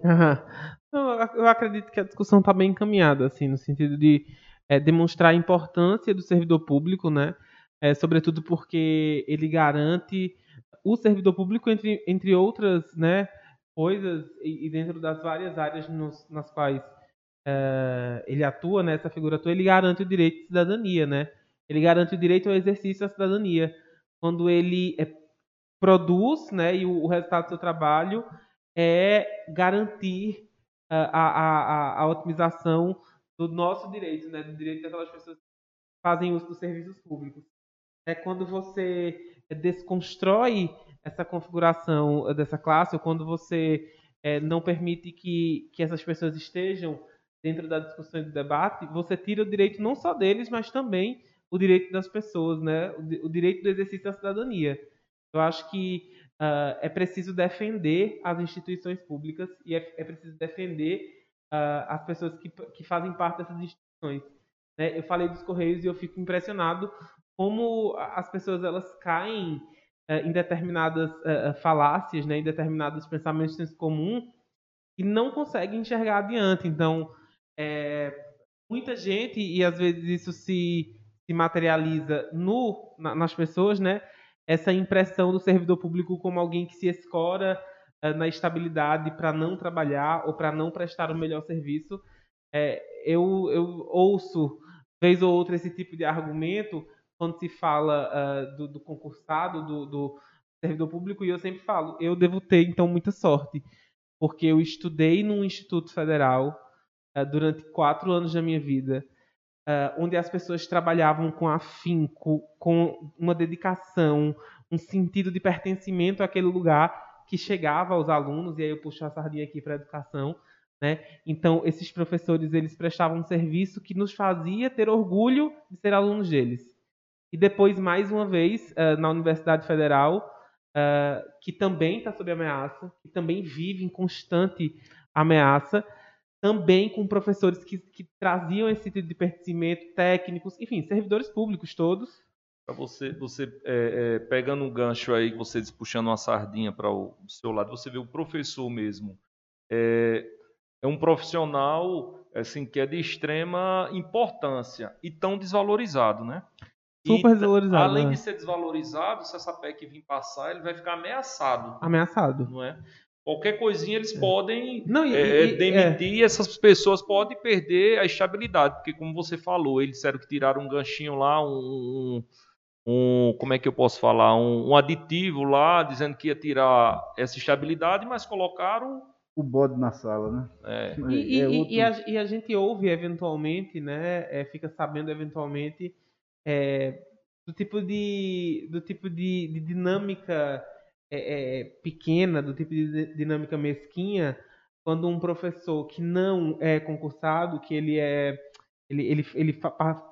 Eu acredito que a discussão está bem encaminhada, assim, no sentido de demonstrar a importância do servidor público, né? Sobretudo porque ele garante o servidor público, entre outras, né, coisas, e dentro das várias áreas nas quais ele atua, né, essa figura atua, ele garante o direito de cidadania, né? Ele garante o direito ao exercício da cidadania. Quando ele produz, né, e o resultado do seu trabalho é garantir a otimização do nosso direito, né, do direito daquelas pessoas que fazem uso dos serviços públicos. É quando você desconstrói essa configuração dessa classe, ou quando você não permite que essas pessoas estejam dentro da discussão e do debate, você tira o direito não só deles, mas também o direito das pessoas, né? O direito do exercício da cidadania. Eu acho que é preciso defender as instituições públicas e é preciso defender as pessoas que fazem parte dessas instituições, né? Eu falei dos Correios e eu fico impressionado como as pessoas elas caem em determinadas falácias, né, em determinados pensamentos de senso comum, e não conseguem enxergar adiante. Então, muita gente, e às vezes isso se se materializa nas pessoas, né? Essa impressão do servidor público como alguém que se escora na estabilidade para não trabalhar ou para não prestar o melhor serviço. Eu ouço, vez ou outra, esse tipo de argumento quando se fala do concursado, do servidor público, e eu sempre falo, eu devo ter, então, muita sorte, porque eu estudei num instituto federal durante 4 anos da minha vida, onde as pessoas trabalhavam com afinco, com uma dedicação, um sentido de pertencimento àquele lugar que chegava aos alunos, e aí eu puxo a sardinha aqui para a educação, né? Então, esses professores, eles prestavam um serviço que nos fazia ter orgulho de ser alunos deles. E depois, mais uma vez, na Universidade Federal, que também está sob ameaça, que também vive em constante ameaça, também com professores que traziam esse tipo de pertencimento, técnicos, enfim, servidores públicos todos. Para você pegando um gancho aí, você puxando uma sardinha para o seu lado, você vê o professor mesmo. É um profissional assim, que é de extrema importância e tão desvalorizado, né? Super desvalorizado. Além de ser desvalorizado, se essa PEC vir passar, ele vai ficar ameaçado. Ameaçado. Não é? Qualquer coisinha eles podem demitir, essas pessoas podem perder a estabilidade, porque como você falou, eles disseram que tiraram um ganchinho lá, como é que eu posso falar, um aditivo lá, dizendo que ia tirar essa estabilidade, mas colocaram o bode na sala, né? E a gente ouve eventualmente, né? Fica sabendo eventualmente do tipo de dinâmica pequena, do tipo de dinâmica mesquinha, quando um professor que não é concursado, que ele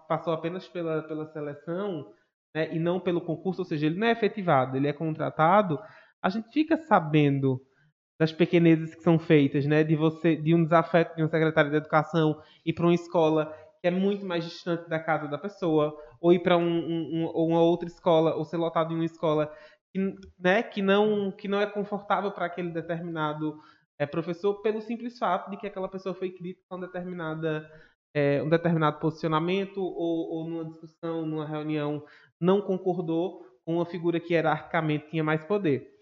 passou apenas pela seleção, né, e não pelo concurso, ou seja, ele não é efetivado, ele é contratado, a gente fica sabendo das pequenezas que são feitas, né, de um desafeto de um secretário de educação ir para uma escola que é muito mais distante da casa da pessoa, ou ir para uma outra escola, ou ser lotado em uma escola que não é confortável para aquele determinado professor, pelo simples fato de que aquela pessoa foi crítica a um determinado posicionamento, ou numa discussão, numa reunião, não concordou com uma figura que hierarquicamente tinha mais poder.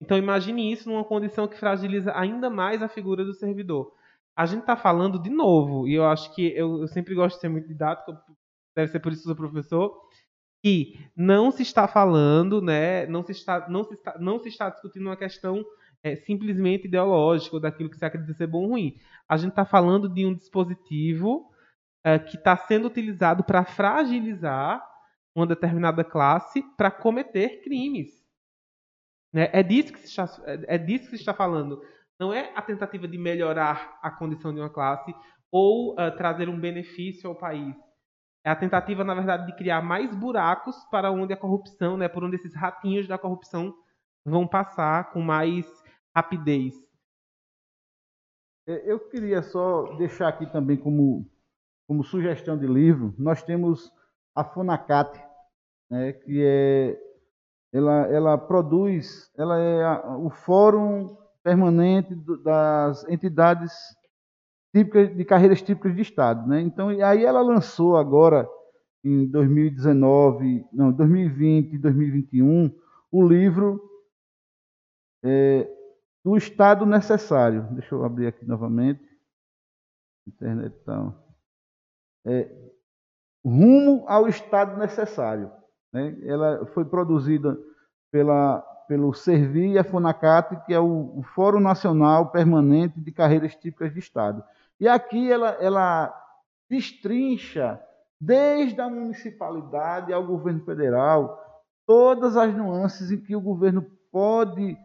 Então imagine isso numa condição que fragiliza ainda mais a figura do servidor. A gente está falando de novo, e eu acho que eu sempre gosto de ser muito didático, deve ser por isso que eu sou professor, que não se está falando, né, não se está discutindo uma questão simplesmente ideológica, daquilo que se acredita ser bom ou ruim. A gente está falando de um dispositivo que está sendo utilizado para fragilizar uma determinada classe para cometer crimes. Né? É disso que se está falando. Não é a tentativa de melhorar a condição de uma classe ou trazer um benefício ao país. É a tentativa, na verdade, de criar mais buracos para onde a corrupção, né, por onde esses ratinhos da corrupção vão passar com mais rapidez. Eu queria só deixar aqui também como sugestão de livro, nós temos a Fonacate, né, que ela produz, ela é o fórum permanente das entidades típicas, de carreiras típicas de Estado, né? Então, e aí ela lançou agora, em 2020 e 2021, o livro do Estado Necessário. Deixa eu abrir aqui novamente. Internet, então. Rumo ao Estado Necessário. Né? Ela foi produzida pelo Servi e a Fonacate, que é o Fórum Nacional Permanente de Carreiras Típicas de Estado. E aqui ela destrincha, desde a municipalidade ao governo federal, todas as nuances em que o governo pode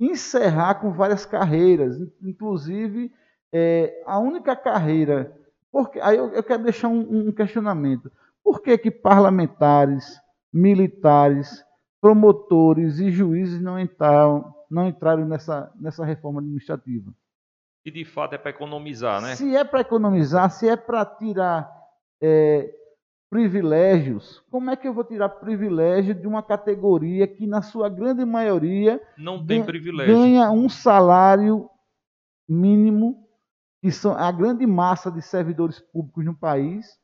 encerrar com várias carreiras, inclusive a única carreira... Porque, aí eu quero deixar um questionamento. Por que parlamentares, militares, promotores e juízes não entraram nessa reforma administrativa? E de fato é para economizar, né? Se é para economizar, se é para tirar privilégios, como é que eu vou tirar privilégio de uma categoria que, na sua grande maioria, não tem privilégio, ganha um salário mínimo, que são a grande massa de servidores públicos no país,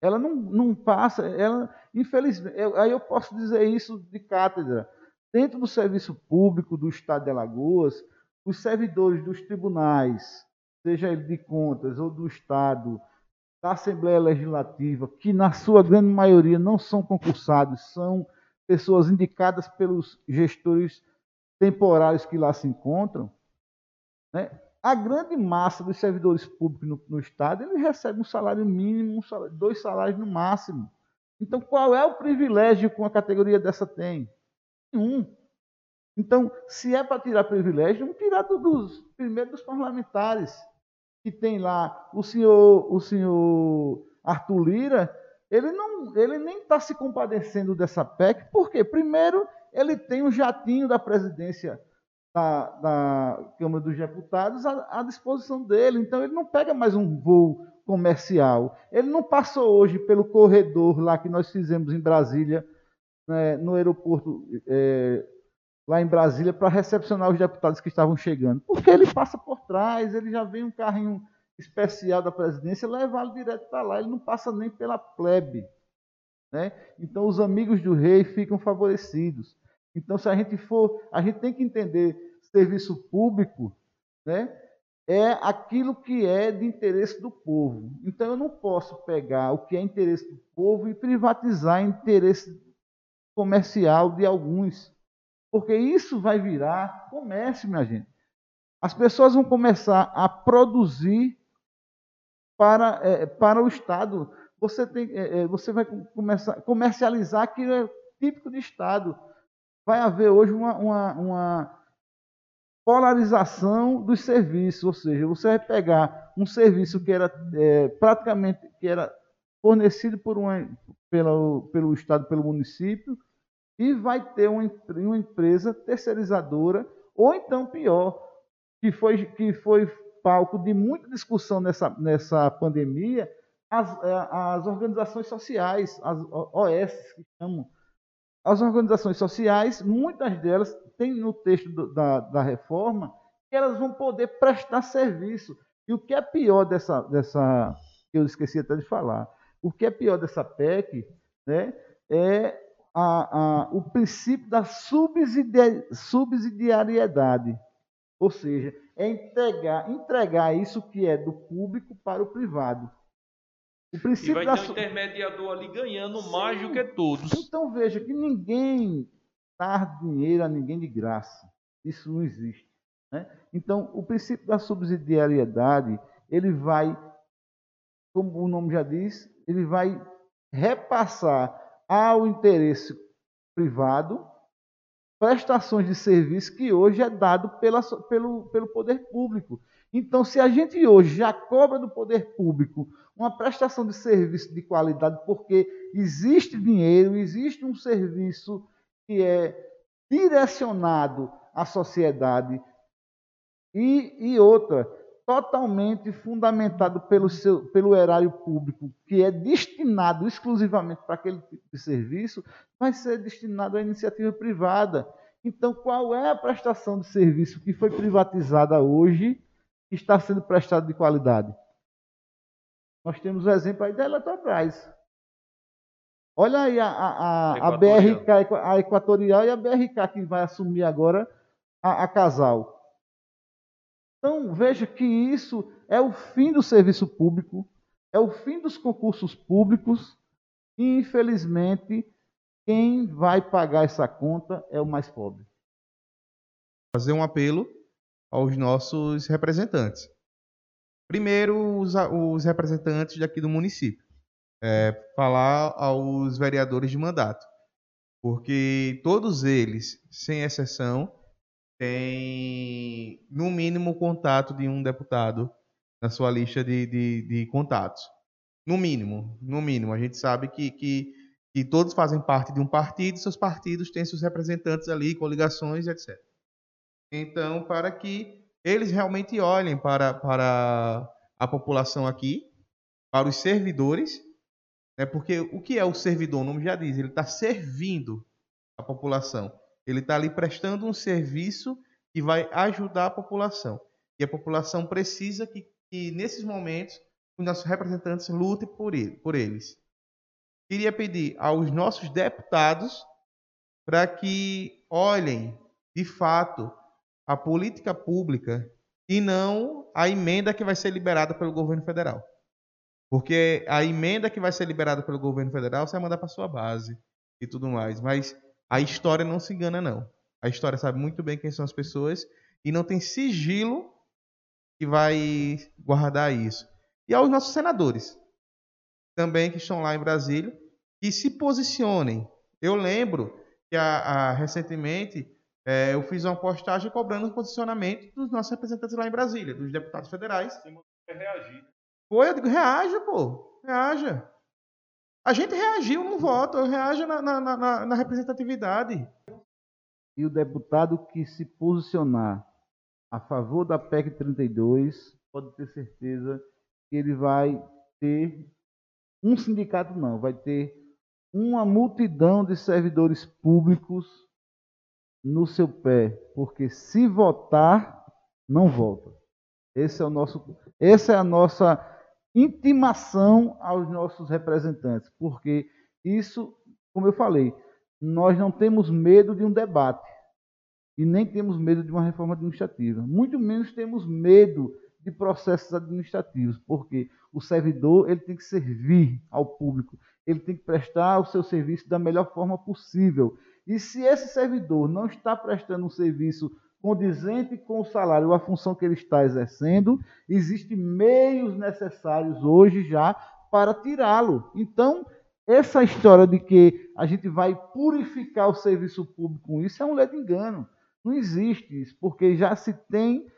Ela não passa, ela, infelizmente, aí eu posso dizer isso de cátedra. Dentro do serviço público do Estado de Alagoas, os servidores dos tribunais, seja ele de contas ou do Estado, da Assembleia Legislativa, que na sua grande maioria não são concursados, são pessoas indicadas pelos gestores temporários que lá se encontram, né? A grande massa dos servidores públicos no Estado, ele recebe um salário mínimo, dois salários no máximo. Então, qual é o privilégio que uma categoria dessa tem? Nenhum. Então, se é para tirar privilégio, vamos tirar primeiro dos parlamentares, que tem lá o senhor Arthur Lira, ele nem está se compadecendo dessa PEC, porque, primeiro, ele tem um jatinho da presidência da Câmara dos Deputados à disposição dele. Então, ele não pega mais um voo comercial. Ele não passou hoje pelo corredor lá que nós fizemos em Brasília, né, no aeroporto lá em Brasília, para recepcionar os deputados que estavam chegando. Porque ele passa por trás, ele já vem um carrinho especial da presidência, levá-lo direto para lá. Ele não passa nem pela plebe, né? Então, os amigos do rei ficam favorecidos. Então, se a gente tem que entender serviço público, né, é aquilo que é de interesse do povo. Então, eu não posso pegar o que é interesse do povo e privatizar interesse comercial de alguns, porque isso vai virar comércio, minha gente. As pessoas vão começar a produzir para o Estado. Você vai começar a comercializar aquilo que é típico de Estado. Vai haver hoje uma polarização dos serviços, ou seja, você vai pegar um serviço que era praticamente que era fornecido pelo Estado, pelo município, e vai ter uma empresa terceirizadora, ou então pior, que foi palco de muita discussão nessa pandemia, as organizações sociais, as OS que chamam. As organizações sociais, muitas delas têm no texto da reforma que elas vão poder prestar serviço. E o que é pior dessa eu esqueci até de falar, o que é pior dessa PEC, né, é o princípio da subsidiariedade. Ou seja, é entregar isso que é do público para o privado. O princípio e vai ter um intermediador ali ganhando Sim. mais do que todos. Então veja que ninguém dá dinheiro a ninguém de graça. Isso não existe, né? Então o princípio da subsidiariedade, ele vai, como o nome já diz, ele vai repassar ao interesse privado prestações de serviço que hoje é dado pelo poder público. Então, se a gente hoje já cobra do poder público uma prestação de serviço de qualidade, porque existe dinheiro, existe um serviço que é direcionado à sociedade e outra, totalmente fundamentado pelo erário público, que é destinado exclusivamente para aquele tipo de serviço, vai ser destinado à iniciativa privada. Então, qual é a prestação de serviço que foi privatizada hoje, que está sendo prestado de qualidade? Nós temos o exemplo aí da Eletrobras. Olha aí a BRK, a Equatorial e a BRK, que vai assumir agora a Casal. Então, veja que isso é o fim do serviço público, é o fim dos concursos públicos e, infelizmente, quem vai pagar essa conta é o mais pobre. Fazer um apelo aos nossos representantes. Primeiro, os representantes daqui do município. Falar aos vereadores de mandato. Porque todos eles, sem exceção, têm, no mínimo, contato de um deputado na sua lista de contatos. No mínimo. A gente sabe que todos fazem parte de um partido, seus partidos têm seus representantes ali, coligações, etc. Então, para que eles realmente olhem para a população aqui, para os servidores, né? Porque o que é o servidor? O nome já diz, ele está servindo a população. Ele está ali prestando um serviço que vai ajudar a população. E a população precisa que nesses momentos, os nossos representantes lutem por eles. queria pedir aos nossos deputados para que olhem, de fato, a política pública e não a emenda que vai ser liberada pelo governo federal. Porque a emenda que vai ser liberada pelo governo federal você vai mandar para sua base e tudo mais. Mas a história não se engana, não. A história sabe muito bem quem são as pessoas e não tem sigilo que vai guardar isso. E aos nossos senadores também que estão lá em Brasília e se posicionem. Eu lembro que recentemente eu fiz uma postagem cobrando o posicionamento dos nossos representantes lá em Brasília, dos deputados federais. Você mandou reagir. Foi, eu digo, reaja, pô. Reaja. A gente reagiu no voto, eu reajo na representatividade. E o deputado que se posicionar a favor da PEC 32, pode ter certeza que ele vai ter um sindicato, não, vai ter uma multidão de servidores públicos no seu pé, porque se votar, não volta. Essa é a nossa intimação aos nossos representantes, porque isso, como eu falei, nós não temos medo de um debate e nem temos medo de uma reforma administrativa. Muito menos temos medo de processos administrativos, porque o servidor ele tem que servir ao público, ele tem que prestar o seu serviço da melhor forma possível. E se esse servidor não está prestando um serviço condizente com o salário ou a função que ele está exercendo, existem meios necessários hoje já para tirá-lo. Então, essa história de que a gente vai purificar o serviço público com isso é um ledo engano. Não existe isso, porque já se tem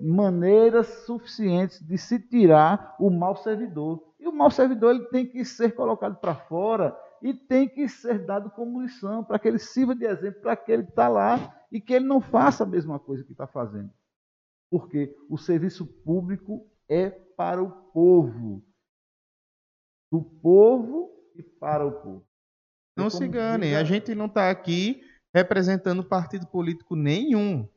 maneiras suficientes de se tirar o mau servidor. E o mau servidor ele tem que ser colocado para fora e tem que ser dado como lição, para que ele sirva de exemplo, para aquele que está lá, e que ele não faça a mesma coisa que está fazendo. Porque o serviço público é para o povo. Do povo e para o povo. Não se enganem, a gente não está aqui representando partido político nenhum.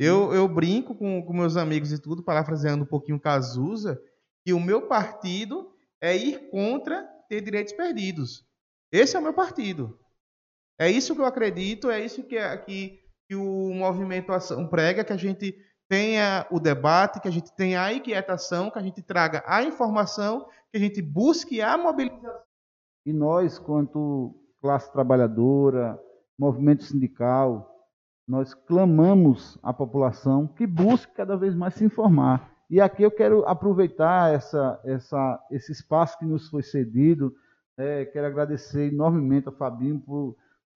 Eu brinco com meus amigos e tudo, parafraseando um pouquinho Cazuza, que o meu partido é ir contra ter direitos perdidos. Esse é o meu partido. É isso que eu acredito, é isso que o Movimento Ação prega, que a gente tenha o debate, que a gente tenha a inquietação, que a gente traga a informação, que a gente busque a mobilização. E nós, quanto classe trabalhadora, movimento sindical, nós clamamos à população que busque cada vez mais se informar. E aqui eu quero aproveitar esse espaço que nos foi cedido. Quero agradecer enormemente a Fabinho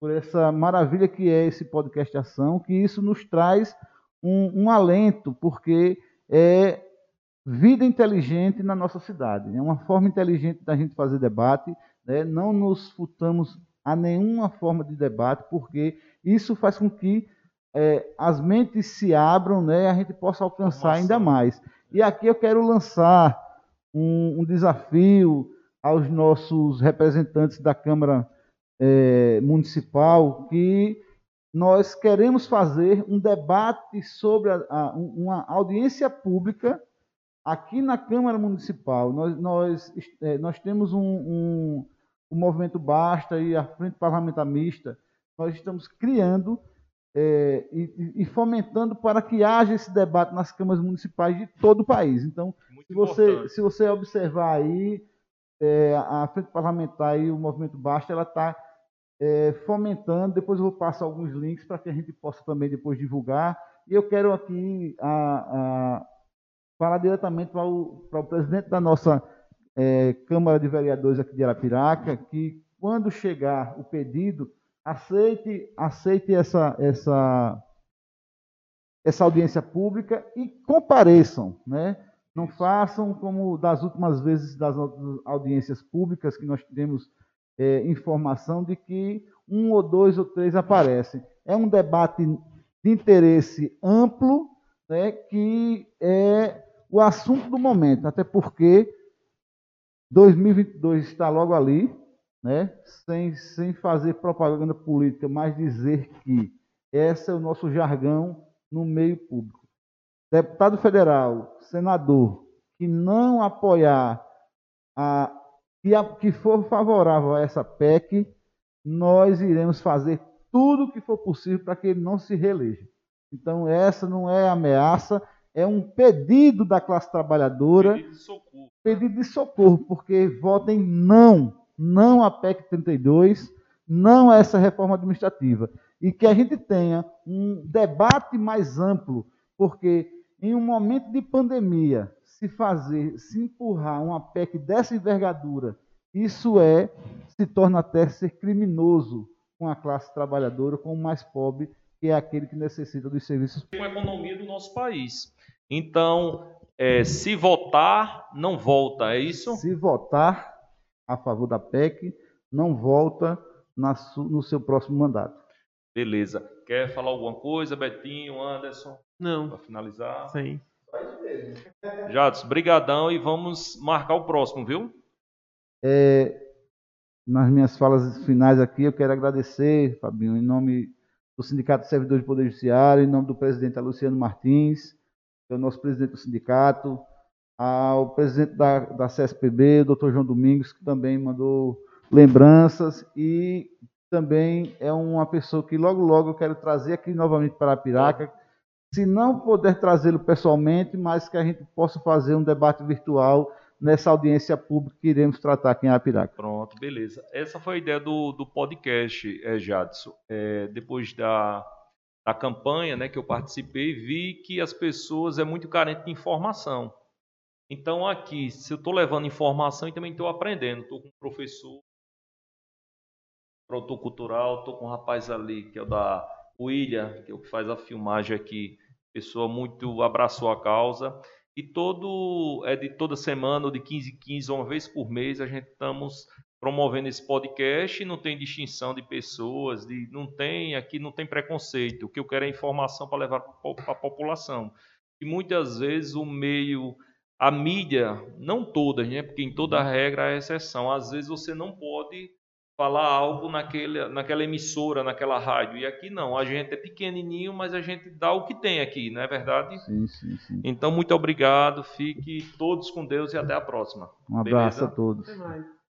por essa maravilha que é esse podcast Ação, que isso nos traz um alento, porque é vida inteligente na nossa cidade. É uma forma inteligente da gente fazer debate, né? Não nos furtamos a nenhuma forma de debate, porque isso faz com que as mentes se abram, né? A gente possa alcançar ainda mais. E aqui eu quero lançar um desafio aos nossos representantes da Câmara Municipal, que nós queremos fazer um debate sobre uma audiência pública aqui na Câmara Municipal. Nós temos um Movimento Basta e a Frente Parlamentar Mista. Nós estamos criando e fomentando para que haja esse debate nas câmaras municipais de todo o país. Então, se você observar aí, a Frente Parlamentar e o Movimento Basta, ela está fomentando. Depois eu vou passar alguns links para que a gente possa também depois divulgar. E eu quero aqui falar diretamente para o presidente da nossa Câmara de Vereadores aqui de Arapiraca, que quando chegar o pedido, aceite essa audiência pública e compareçam, né? Não façam como das últimas vezes das audiências públicas que nós temos informação de que 1 ou 2 ou 3 aparecem. É um debate de interesse amplo, né, que é o assunto do momento, até porque 2022 está logo ali, né, sem fazer propaganda política, mas dizer que esse é o nosso jargão no meio público. Deputado federal, senador, que não apoiar que for favorável a essa PEC, nós iremos fazer tudo o que for possível para que ele não se reeleja. Então, essa não é ameaça, é um pedido da classe trabalhadora, pedido de socorro, porque votem não à PEC 32, não a essa reforma administrativa. E que a gente tenha um debate mais amplo, porque em um momento de pandemia, se empurrar uma PEC dessa envergadura, se torna até ser criminoso com a classe trabalhadora, com o mais pobre, que é aquele que necessita dos serviços públicos. Com a economia do nosso país. Então, se votar, não volta, é isso? Se votar a favor da PEC, não volta no seu próximo mandato. Beleza. Quer falar alguma coisa, Betinho, Anderson? Não. Para finalizar? Sim. Jadson, brigadão, e vamos marcar o próximo, viu? Nas minhas falas finais aqui, eu quero agradecer, Fabinho, em nome do Sindicato dos Servidores de Poder Judiciário, em nome do presidente Luciano Martins, que é o nosso presidente do sindicato, ao presidente da CSPB, o doutor João Domingos, que também mandou lembranças, e também é uma pessoa que logo eu quero trazer aqui novamente para Arapiraca, se não puder trazê-lo pessoalmente, mas que a gente possa fazer um debate virtual nessa audiência pública que iremos tratar aqui em Arapiraca. Pronto, beleza. Essa foi a ideia do podcast, Jadson. Depois da campanha, né, que eu participei, vi que as pessoas muito carentes de informação. Então, aqui, se eu estou levando informação, e também estou aprendendo. Estou com um professor, produtor cultural, estou com um rapaz ali, que é o da William, que é o que faz a filmagem aqui. Pessoa muito abraçou a causa. E de toda semana, ou de 15 em 15, uma vez por mês, a gente estamos promovendo esse podcast. Não tem distinção de pessoas, não tem preconceito. O que eu quero é informação para levar para a população. E muitas vezes a mídia, não todas, né? Porque em toda regra há exceção. Às vezes você não pode falar algo naquela emissora, naquela rádio. E aqui não, a gente é pequenininho, mas a gente dá o que tem aqui, não é verdade? Sim. Então, muito obrigado, fiquem todos com Deus e até a próxima. Um abraço, beleza? A todos. Até mais.